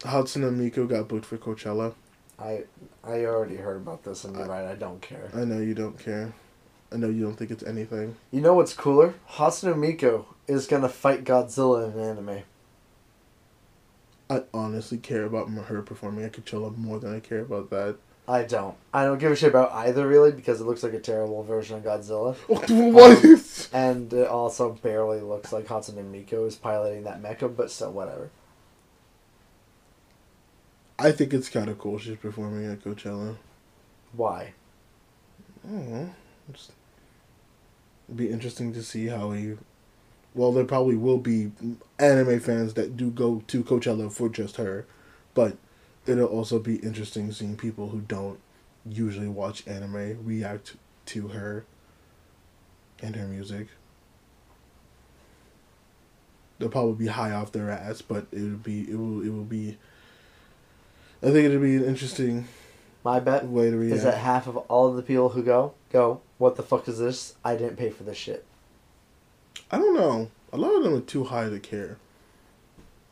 Hatsune Miku got booked for Coachella. I I already heard about this, and you're right, I don't care. I know you don't care. I know you don't think it's anything. You know what's cooler? Hatsune Miku is gonna fight Godzilla in an anime. I honestly care about her performing at Coachella more than I care about that. I don't. I don't give a shit about either, really, because it looks like a terrible version of Godzilla. What? Um, and it also barely looks like Hatsune Miku is piloting that mecha, but so whatever. I think it's kind of cool she's performing at Coachella. Why? I don't know. Just, it'd be interesting to see how he... Well, there probably will be anime fans that do go to Coachella for just her, but it'll also be interesting seeing people who don't usually watch anime react to her and her music. They'll probably be high off their ass, but it'll be it will it will be. I think it'll be an interesting. My bet way to react. Is that half of all of the people who go go, what the fuck is this? I didn't pay for this shit. I don't know. A lot of them are too high to care.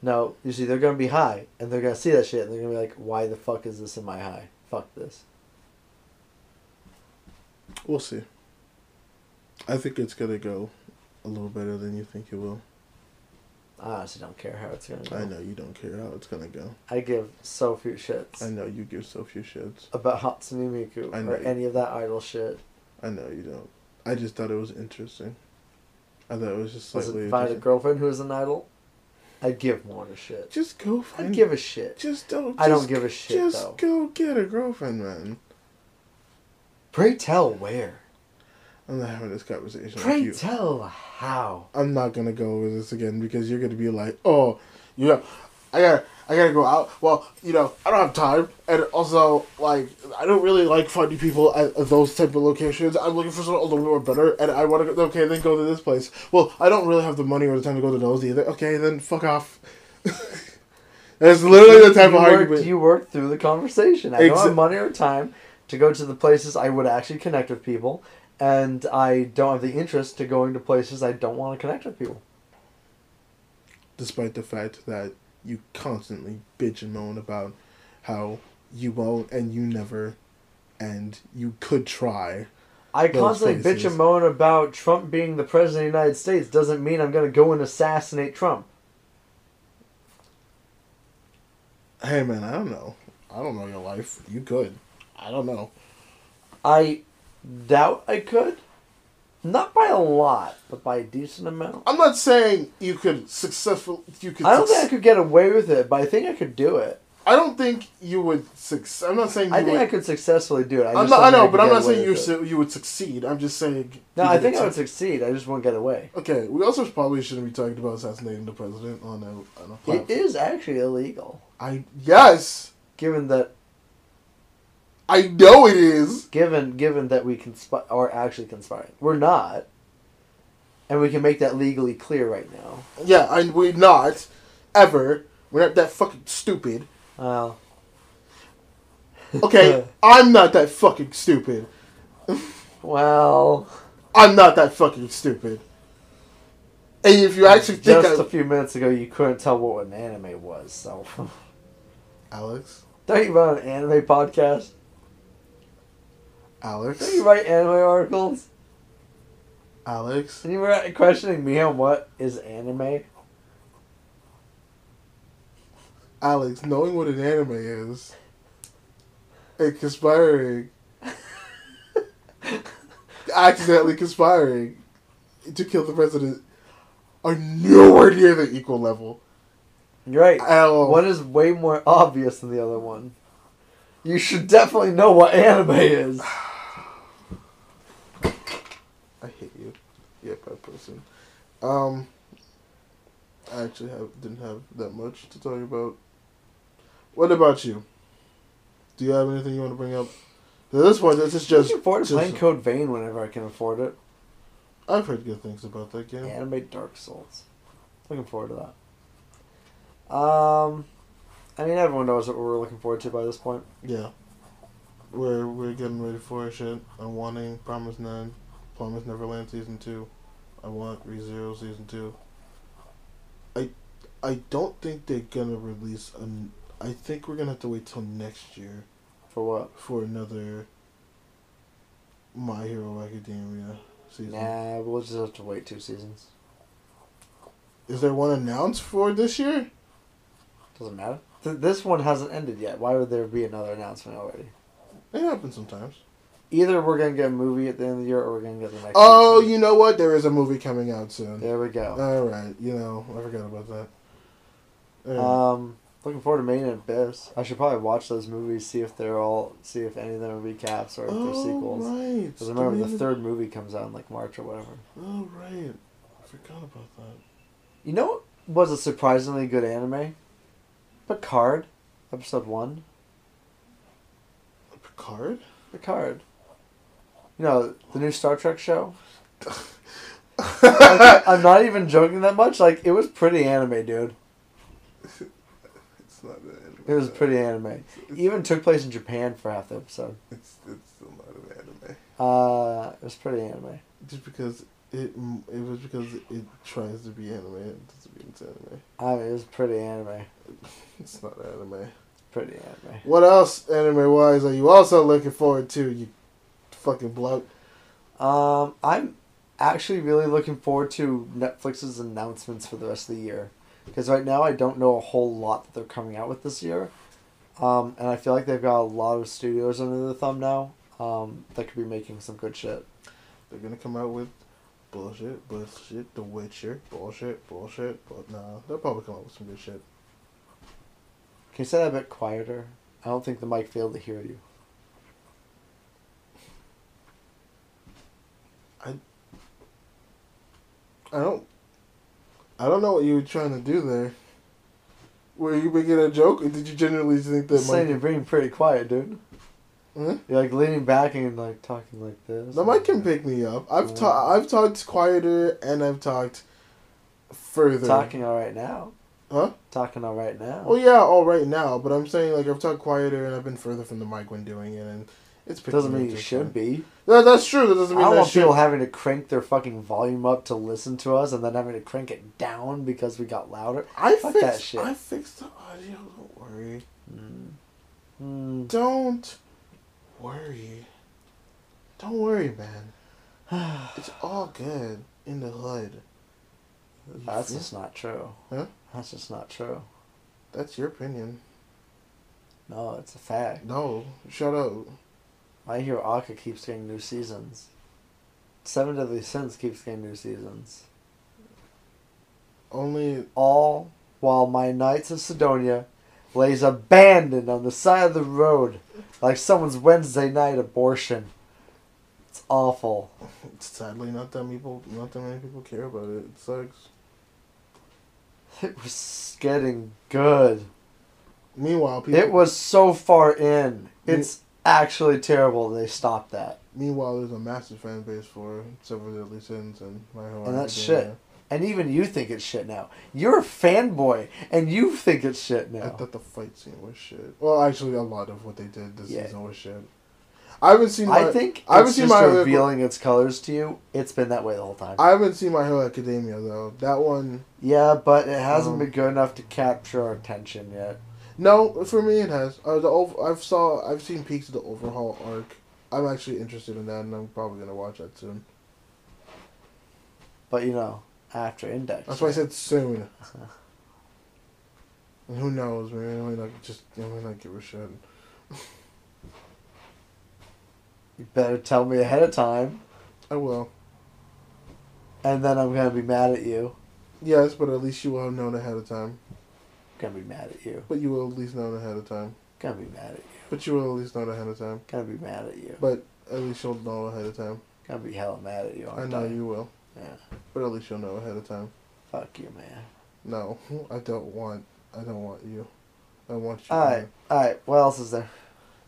No, you see, they're going to be high, and they're going to see that shit, and they're going to be like, why the fuck is this in my high? Fuck this. We'll see. I think it's going to go a little better than you think it will. I honestly don't care how it's going to go. I know you don't care how it's going to go. I give so few shits. I know you give so few shits. About Hatsune Miku or you. Any of that idol shit. I know you don't. I just thought it was interesting. I thought it was just slightly... Was it find a girlfriend who is an idol? I'd give more to shit. Just go find... I'd give a shit. Just don't... Just, I don't give a shit, just though. Just go get a girlfriend, man. Pray tell where? I'm not having this conversation Pray with you. Pray tell how? I'm not going to go over this again because you're going to be like, oh, you know, I got to I gotta go out. Well, you know, I don't have time. And also, like, I don't really like finding people at those type of locations. I'm looking for something a little bit better. And I want to go, okay, then go to this place. Well, I don't really have the money or the time to go to those either. Okay, then fuck off. That's literally the type you of worked, argument. You worked through the conversation. I Exa- don't have money or time to go to the places I would actually connect with people. And I don't have the interest to going to places I don't want to connect with people. Despite the fact that you constantly bitch and moan about how you won't and you never and you could try. I constantly places. bitch and moan about Trump being the president of the United States doesn't mean I'm going to go and assassinate Trump. Hey man, I don't know. I don't know your life. You could. I don't know. I... Doubt I could. Not by a lot, but by a decent amount. I'm not saying you could successfully... You could I don't su- think I could get away with it, but I think I could do it. I don't think you would... Su- I'm not saying you I think would... I could successfully do it. I, I'm just not, I know, I but I'm not saying you su- you would succeed. I'm just saying... No, I think I would succeed. I just won't get away. Okay, we also probably shouldn't be talking about assassinating the president on a, on a platform. It is actually illegal. I... Yes! Given that... I know it is. Given given that we consp- are actually conspiring. We're not. And we can make that legally clear right now. Yeah, and we're not. Ever. We're not that fucking stupid. Wow. Well. Okay, I'm not that fucking stupid. Well. I'm not that fucking stupid. And if you actually think Just I... a few minutes ago, you couldn't tell what an anime was, so... Alex? Don't you run an anime podcast? Alex? Don't you write anime articles? Alex? And you were questioning me on what is anime? Alex, knowing what an anime is and conspiring accidentally conspiring to kill the president are nowhere near the equal level. You're right. Um, one is way more obvious than the other one. You should definitely know what anime is. I hate you. Yeah, bad person. Um, I actually have didn't have that much to talk about. What about you? Do you have anything you want to bring up? At this point, this is just... I can afford to play Code Vein whenever I can afford it. I've heard good things about that game. Anime Dark Souls. Looking forward to that. Um... I mean, everyone knows what we're looking forward to by this point. Yeah. We're we're getting ready for our shit. I'm wanting Promised Nine, Promised Neverland Season two. I want Re:Zero Season two. I I don't think they're going to release... An, I think we're going to have to wait till next year. For what? For another My Hero Academia season. Nah, we'll just have to wait two seasons. Is there one announced for this year? Doesn't matter. Th- this one hasn't ended yet. Why would there be another announcement already? It happens sometimes. Either we're going to get a movie at the end of the year or we're going to get the next Oh, season. You know what? There is a movie coming out soon. There we go. All right. You know, I forgot about that. Anyway. Um, looking forward to Main and Abyss. I should probably watch those movies, see if they're all, see if any of them are recaps or if oh, they're sequels. Right. Because I remember the, the third movie comes out in like March or whatever. Oh, right. I forgot about that. You know what was a surprisingly good anime? Picard, episode one. Picard? Picard. You know, the new Star Trek show? like, I'm not even joking that much. Like, it was pretty anime, dude. It's not an anime. It was pretty anime. It even took place in Japan for half the episode. It's, it's still not an anime. Uh, it was pretty anime. Just because it, it was because it tries to be anime. It doesn't mean it's anime. I mean, it was pretty anime. It's not anime. It's pretty anime. What else, anime-wise, are you also looking forward to, you fucking bloke? Um, I'm actually really looking forward to Netflix's announcements for the rest of the year. Because right now I don't know a whole lot that they're coming out with this year. Um, and I feel like they've got a lot of studios under their thumb now um, that could be making some good shit. They're going to come out with bullshit, bullshit, The Witcher, bullshit, bullshit, but no, they'll probably come out with some good shit. Can you say that a bit quieter? I don't think the mic failed to hear you. I... I don't... I don't know what you were trying to do there. Were you making a joke, or did you genuinely think that? Saying you're being pretty quiet, dude. Hmm? You're like leaning back and like talking like this. The mic can pick me up. I've yeah. ta- I've talked quieter and I've talked further. Talking all right now. Huh? Talking all right now. Well, yeah, all right now. But I'm saying like I've talked quieter and I've been further from the mic when doing it, and it's picking doesn't mean you should be. No, that's true. That doesn't mean I don't that want should. people having to crank their fucking volume up to listen to us, and then having to crank it down because we got louder. I Fuck fixed, that shit. I fixed the audio. Don't worry. Mm. Mm. Don't worry. Don't worry, man. It's all good in the hood. You that's think? just not true. Huh? That's just not true. That's your opinion. No, it's a fact. No, shut up. My Hero Aka keeps getting new seasons. Seven Deadly Sins keeps getting new seasons. Only all while my Knights of Sidonia lays abandoned on the side of the road like someone's Wednesday night abortion. It's awful. Sadly, not that people, not that many people care about it. It sucks. It was getting good. Meanwhile, people... It was so far in. It's... actually terrible they stopped that. Meanwhile, there's a massive fan base for Seven Deadly Sins and My Hero Academia. And that's shit. And even you think it's shit now. You're a fanboy, and you think it's shit now. I thought the fight scene was shit. Well, actually, a lot of what they did this yeah. season was shit. I haven't seen my... I think I it's seen just my revealing Hero... its colors to you. It's been that way the whole time. I haven't seen My Hero Academia, though. That one... Yeah, but it hasn't um, been good enough to capture our attention yet. No, for me it has. Uh, the ov- I've saw I've seen peaks of the overhaul arc. I'm actually interested in that, and I'm probably gonna watch that soon. But you know, after Index. That's right? why I said soon. And who knows, man? I might not just I might not give a shit. You better tell me ahead of time. I will. And then I'm gonna be mad at you. Yes, but at least you will have known ahead of time. Gonna be mad at you. But you will at least know ahead of time. Gonna be mad at you. But you will at least know ahead of time. Gonna be mad at you. But at least you'll know ahead of time. Gonna be hella mad at you. I know time. you will. Yeah. But at least you'll know ahead of time. Fuck you, man. No, I don't want. I don't want you. I want you. All right. All right. What else is there?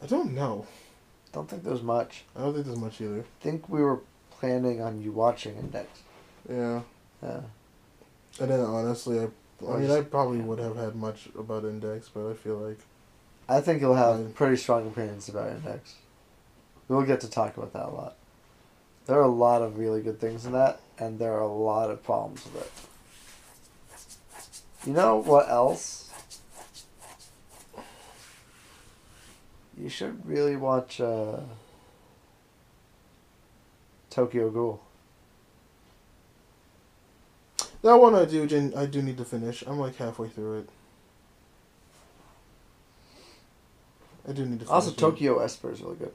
I don't know. Don't think there's much. I don't think there's much either. I think we were planning on you watching Index. Yeah. Yeah. And then honestly, I. I mean, I probably would have had much about Index, but I feel like... I think you'll have I, pretty strong opinions about Index. We'll get to talk about that a lot. There are a lot of really good things in that, and there are a lot of problems with it. You know what else? You should really watch uh, Tokyo Ghoul. That one I do, Jen, I do need to finish. I'm like halfway through it. I do need to finish Also, Tokyo it. Esper is really good.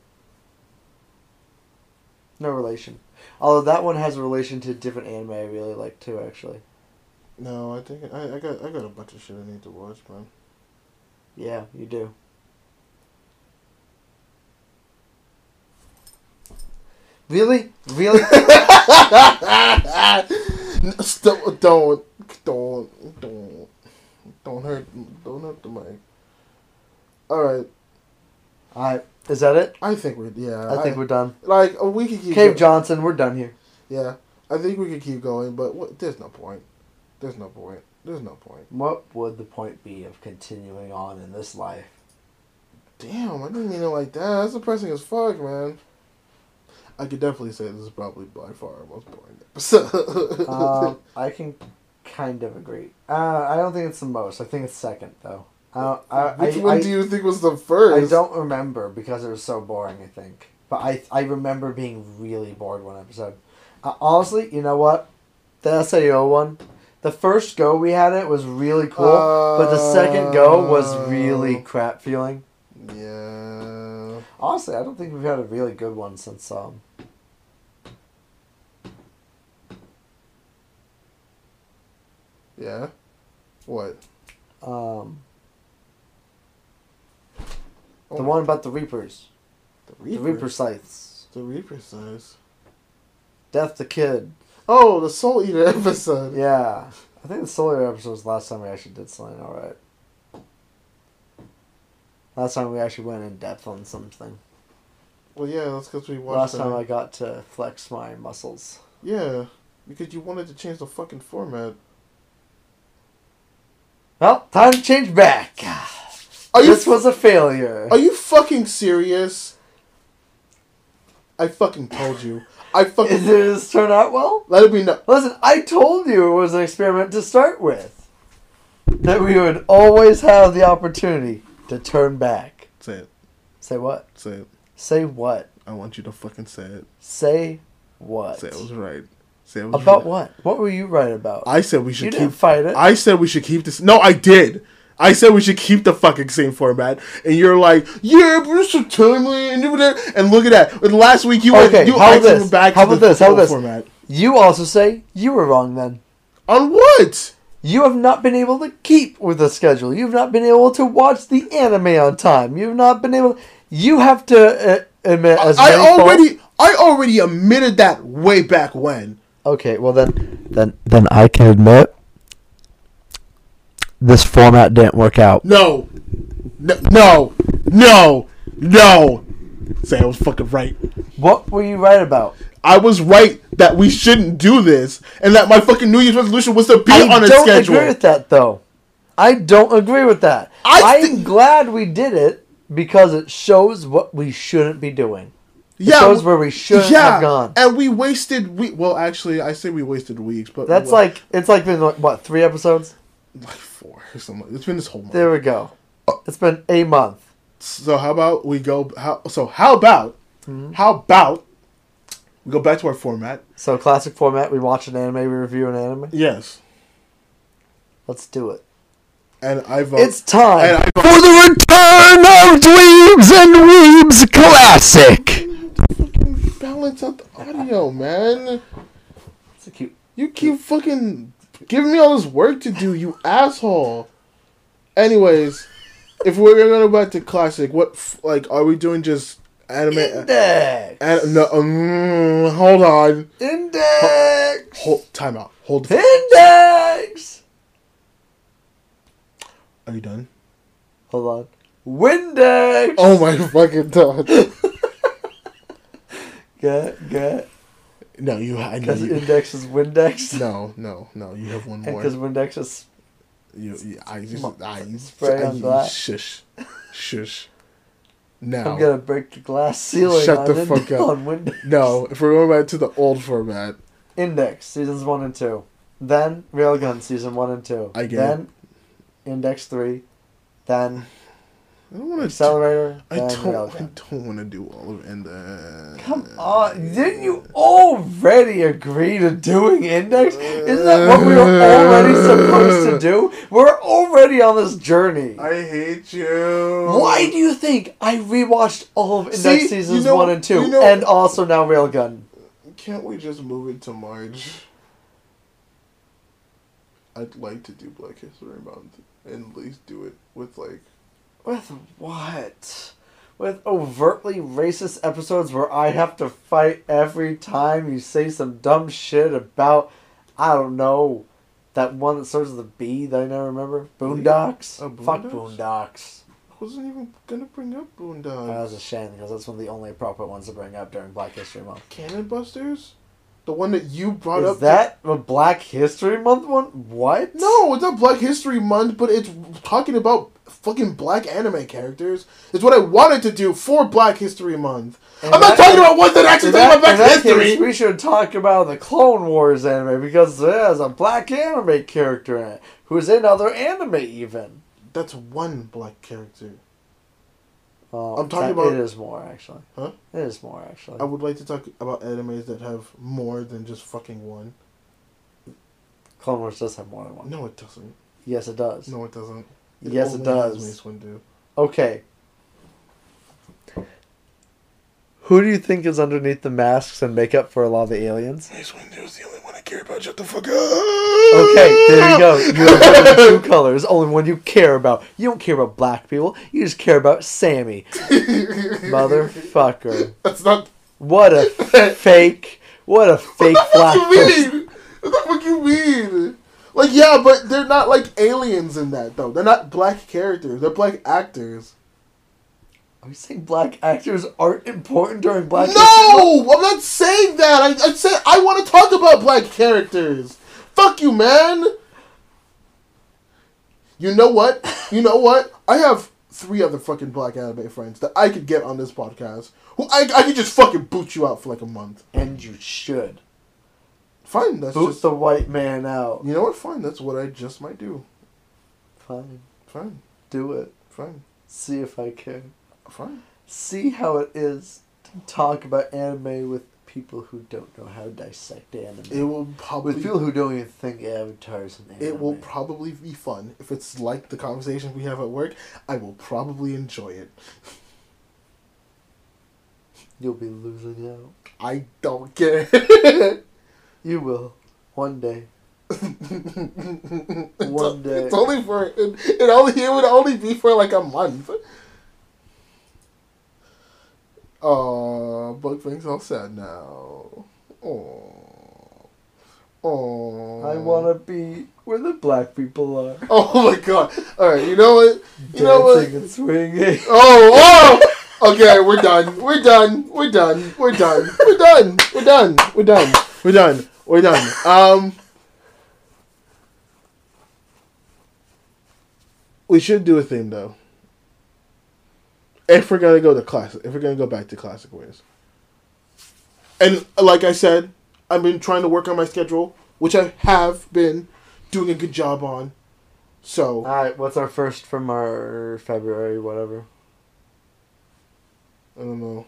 No relation. Although that one has a relation to a different anime I really like too, actually. No, I think... I, I got I got a bunch of shit I need to watch, man. Yeah, you do. Really? Really? Don't, don't, don't, don't, don't hurt, don't hurt the mic. All right. All right. Is that it? I think we're, yeah. I think I, we're done. Like, we could keep Cave going. Johnson, we're done here. Yeah. I think we could keep going, but what, there's no point. There's no point. There's no point. What would the point be of continuing on in this life? Damn, I didn't mean it like that. That's depressing as fuck, man. I could definitely say this is probably by far our most boring episode. um, I can kind of agree. Uh, I don't think it's the most. I think it's second, though. I don't, I, Which I, one I, do you think was the first? I don't remember because it was so boring, I think. But I I remember being really bored one episode. Uh, honestly, you know what? The S A O one, the first go we had it was really cool, uh, but the second go was really crap feeling. Yeah. Honestly, I don't think we've had a really good one since um. Yeah. What? Um. The oh one about the Reapers. The Reaper, the Reaper Scythes. The Reaper Scythes. Death the Kid. Oh, the Soul Eater episode. Yeah. I think the Soul Eater episode was the last time we actually did something alright. Last time we actually went in depth on something. Well, yeah, that's because we watched Last that. time I got to flex my muscles. Yeah, because you wanted to change the fucking format. Well, time to change back. Are you this was a failure. Are you fucking serious? I fucking told you. I fucking... Did this turn out well? Let me know. Listen, I told you it was an experiment to start with. That we would always have the opportunity to turn back. Say it. Say what? Say it. Say what? I want you to fucking say it. Say what? Say I was right. Say I was about right. what? What were you right about? I said we should you keep... You didn't fight it. I said we should keep this... No, I did. I said we should keep the fucking same format, and you're like, yeah, but it's so timely, and and look at that. And last week you okay, went, you how went back how to about the this? How about this? Format. You also say you were wrong then. On what? You have not been able to keep with the schedule. You've not been able to watch the anime on time. You've not been able. You have to uh, admit as I already, fault. I already admitted that way back when. Okay, well then, then, then I can admit. This format didn't work out. No. No. No. No. No. Say I was fucking right. What were you right about? I was right that we shouldn't do this and that my fucking New Year's resolution was to be I on a schedule. I don't agree with that, though. I don't agree with that. I th- I'm glad we did it because it shows what we shouldn't be doing. It yeah, shows where we shouldn't yeah, have gone. And we wasted... We- well, actually, I say we wasted weeks, but... That's well. like... It's like been, like, what, three episodes? Like four or something. It's been this whole month. There we go. It's been a month. So how about we go? How so? How about? Mm-hmm. How about we go back to our format? So classic format. We watch an anime. We review an anime. Yes. Let's do it. And I vote. It's time and I vote. For the return of Dweebs and Weebs Classic. Fucking balance out the audio, man. It's a cute. You keep fucking. Giving me all this work to do, you asshole. Anyways, if we're going to go back to classic, what, f- like, are we doing just anime? Index! An- no, um, hold on. Index! Ho- hold, time out. Hold the Index! Are you done? Hold on. Windex! Oh my fucking god. Good, good. No, you. I know you. Index is Windex. No, no, no. You have one more. Because Windex is. You, you, I just, I, you, spray I, on glass. Shush, shush. Now I'm gonna break the glass ceiling. Shut the ind- fuck up. On Windex. No, if we're going back to the old format. Index seasons one and two, then Railgun season one and two. I get then it. Index three, then. I don't want to accelerator. Do, I don't. I don't want to do all of Index. Come on! Didn't you already agree to doing Index? Isn't that what we were already supposed to do? We're already on this journey. I hate you. Why do you think I rewatched all of Index See, seasons you know, one and two, you know, and also now Railgun? Can't we just move it to March? I'd like to do Black History Month and at least do it with like. With what? With overtly racist episodes where I have to fight every time you say some dumb shit about, I don't know, that one that starts with a B that I never remember? Boondocks? Oh, Boondocks? Fuck Boondocks. I wasn't even gonna bring up Boondocks. That was a shame because that's one of the only appropriate ones to bring up during Black History Month. Cannon Busters? The one that you brought Is up. Is that the Black History Month one? What? No, it's not Black History Month, but it's talking about fucking black anime characters. It's what I wanted to do for Black History Month. And I'm not talking is, about one that actually talks about Black History. Case, we should talk about the Clone Wars anime because it has a black anime character in it who's in other anime even. That's one black character. Well, I'm talking that, about... It is more, actually. Huh? It is more, actually. I would like to talk about animes that have more than just fucking one. Clone Wars does have more than one. No, it doesn't. Yes, it does. No, it doesn't. It yes, it does. Mace Windu. Okay. Who do you think is underneath the masks and makeup for a lot of the aliens? Mace Windu is the only one I care about. Shut the fuck up. Okay, there you go. You have only two colors, only one you care about. You don't care about black people. You just care about Sammy. Motherfucker. That's not. What a fake. What a fake black person. What the fuck you mean? Like, yeah, but they're not like aliens in that though. They're not black characters. They're black actors. Are you saying black actors aren't important during black? No, history? I'm not saying that. I, I said I want to talk about black characters. Fuck you, man. You know what? You know what? I have three other fucking black anime friends that I could get on this podcast. Who I I could just fucking boot you out for like a month. And you should. Fine. That's boot just, the white man out. You know what? Fine. That's what I just might do. Fine. Fine. Do it. Fine. See if I can. Fine. See how it is to talk about anime with people who don't know how to dissect anime. It will probably with people who don't even think Avatar is an anime. It will probably be fun if it's like the conversations we have at work. I will probably enjoy it. You'll be losing out. I don't care. You will one day. One day. It's only for it. It only it would only be for like a month. Oh, Bugfang's all sad now. Oh, oh. I wanna be where the black people are. Oh my god! All right, you know what? You know what? Dancing and swinging. Oh, oh. Okay, we're done. We're done. We're done. We're done. We're done. We're done. We're done. We're done. We're done. Um, we should do a theme though. If we're gonna go to classic, if we're gonna go back to classic ways, and like I said, I've been trying to work on my schedule, which I have been doing a good job on. So, all right, what's our first from our February, whatever? I don't know.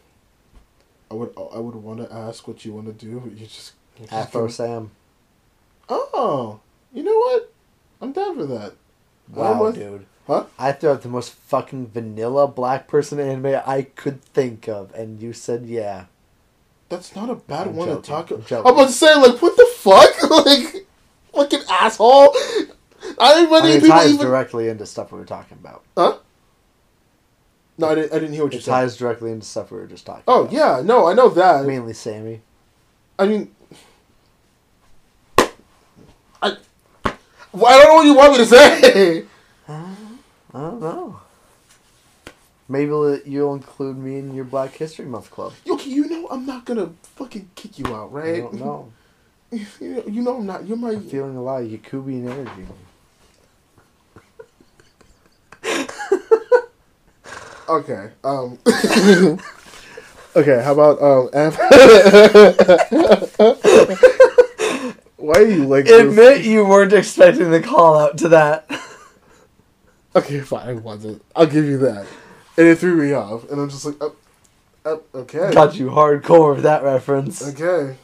I would I would want to ask what you want to do, but you just you Afro just Sam. Oh, you know what? I'm down for that. Wow, was, dude. Huh? I threw out the most fucking vanilla black person anime I could think of, and you said yeah. That's not a bad I'm one joking. To talk about. I'm, I'm about to say, like, what the fuck? Like, fucking asshole. I didn't want I mean, it ties even... directly into stuff we were talking about. Huh? No, I didn't, I didn't hear what it you said. It ties directly into stuff we were just talking oh, about. Oh, yeah, no, I know that. Mainly Sammy. I mean... I, well, I don't know what you want me to say. Huh? I don't know. Maybe you'll include me in your Black History Month Club. You, you know I'm not gonna fucking kick you out, right? I don't know. You, you know I'm not. You're my. I'm feeling a lot of Yakubian energy. Okay. Um. Okay. How about um? Why are you like? Admit you weren't expecting the call out to that. Okay, fine, I wasn't. I'll give you that. And it threw me off, and I'm just like, oh, oh, okay. Got you hardcore with that reference. Okay.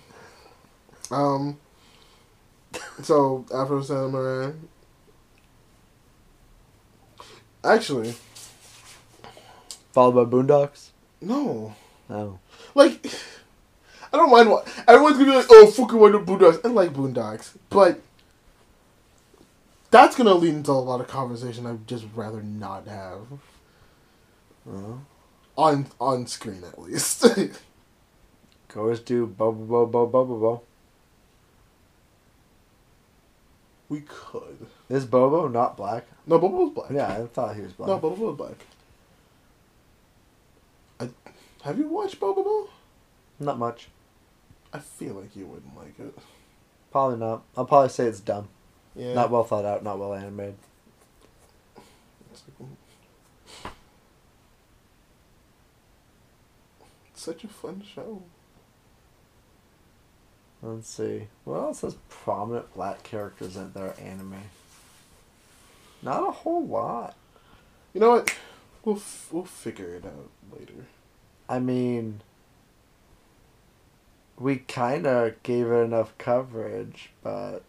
Um. So, Afro Samurai. Actually. Followed by Boondocks? No. No. Like, I don't mind what... Everyone's gonna be like, oh, fucking wonder Boondocks. I like Boondocks, but... That's going to lead into a lot of conversation I'd just rather not have. Uh-huh. On on screen, at least. Goes to bubble, bubble, bubble, bubble. We could. Is Bobo not black? No, Bobo's black. Yeah, I thought he was black. No, Bobo was black. I, have you watched Bobo? Not much. I feel like you wouldn't like it. Probably not. I'll probably say it's dumb. Yeah. Not well thought out, not well animated. It's, like, it's such a fun show. Let's see. What else has prominent black characters in their anime? Not a whole lot. You know what? We'll f- we'll figure it out later. I mean, we kind of gave it enough coverage, but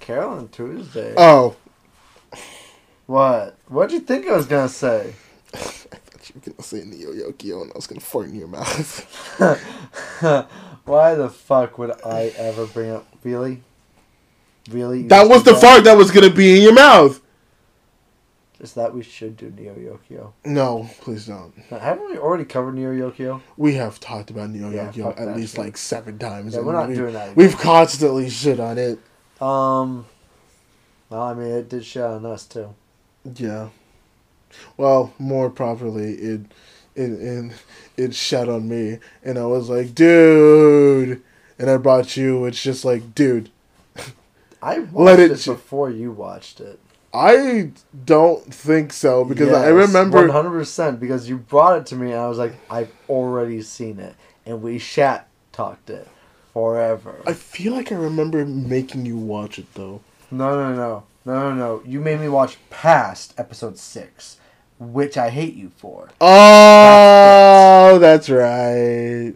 Carolyn Tuesday. Oh. What? What'd you think I was gonna say? I thought you were gonna say Neo Yokio, and I was gonna fart in your mouth. Why the fuck would I ever bring up really? Really? That was the fart that was gonna be in your mouth. Is that we should do Neo Yokio? No, please don't. Now, haven't we already covered Neo Yokio? We have talked about Neo yeah, Yokio at least shit. like seven times. Yeah, we're not we, doing that. Again. We've constantly shit on it. Um, well, I mean, it did shit on us too. Yeah. Well, more properly, it it it, it shit on me, and I was like, dude, and I brought you. It's just like, dude. I watched Let it, it before you watched it. I don't think so, because yes, I remember... one hundred percent, because you brought it to me, and I was like, I've already seen it. And we shat-talked it forever. I feel like I remember making you watch it, though. No, no, no. No, no, no. You made me watch past episode six, which I hate you for. Oh, that's, that's right.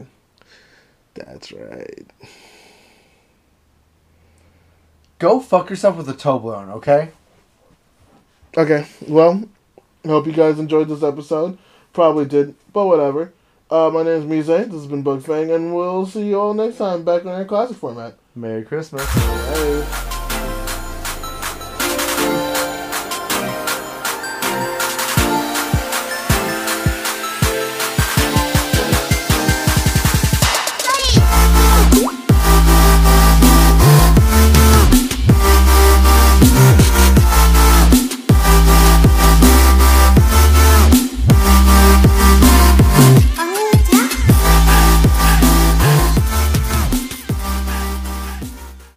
That's right. Go fuck yourself with a Toblerone, okay? Okay, well, I hope you guys enjoyed this episode. Probably did, but whatever. Uh, my name is Rizé, this has been Bugfang, and we'll see you all next time back in our classic format. Merry Christmas. Hey.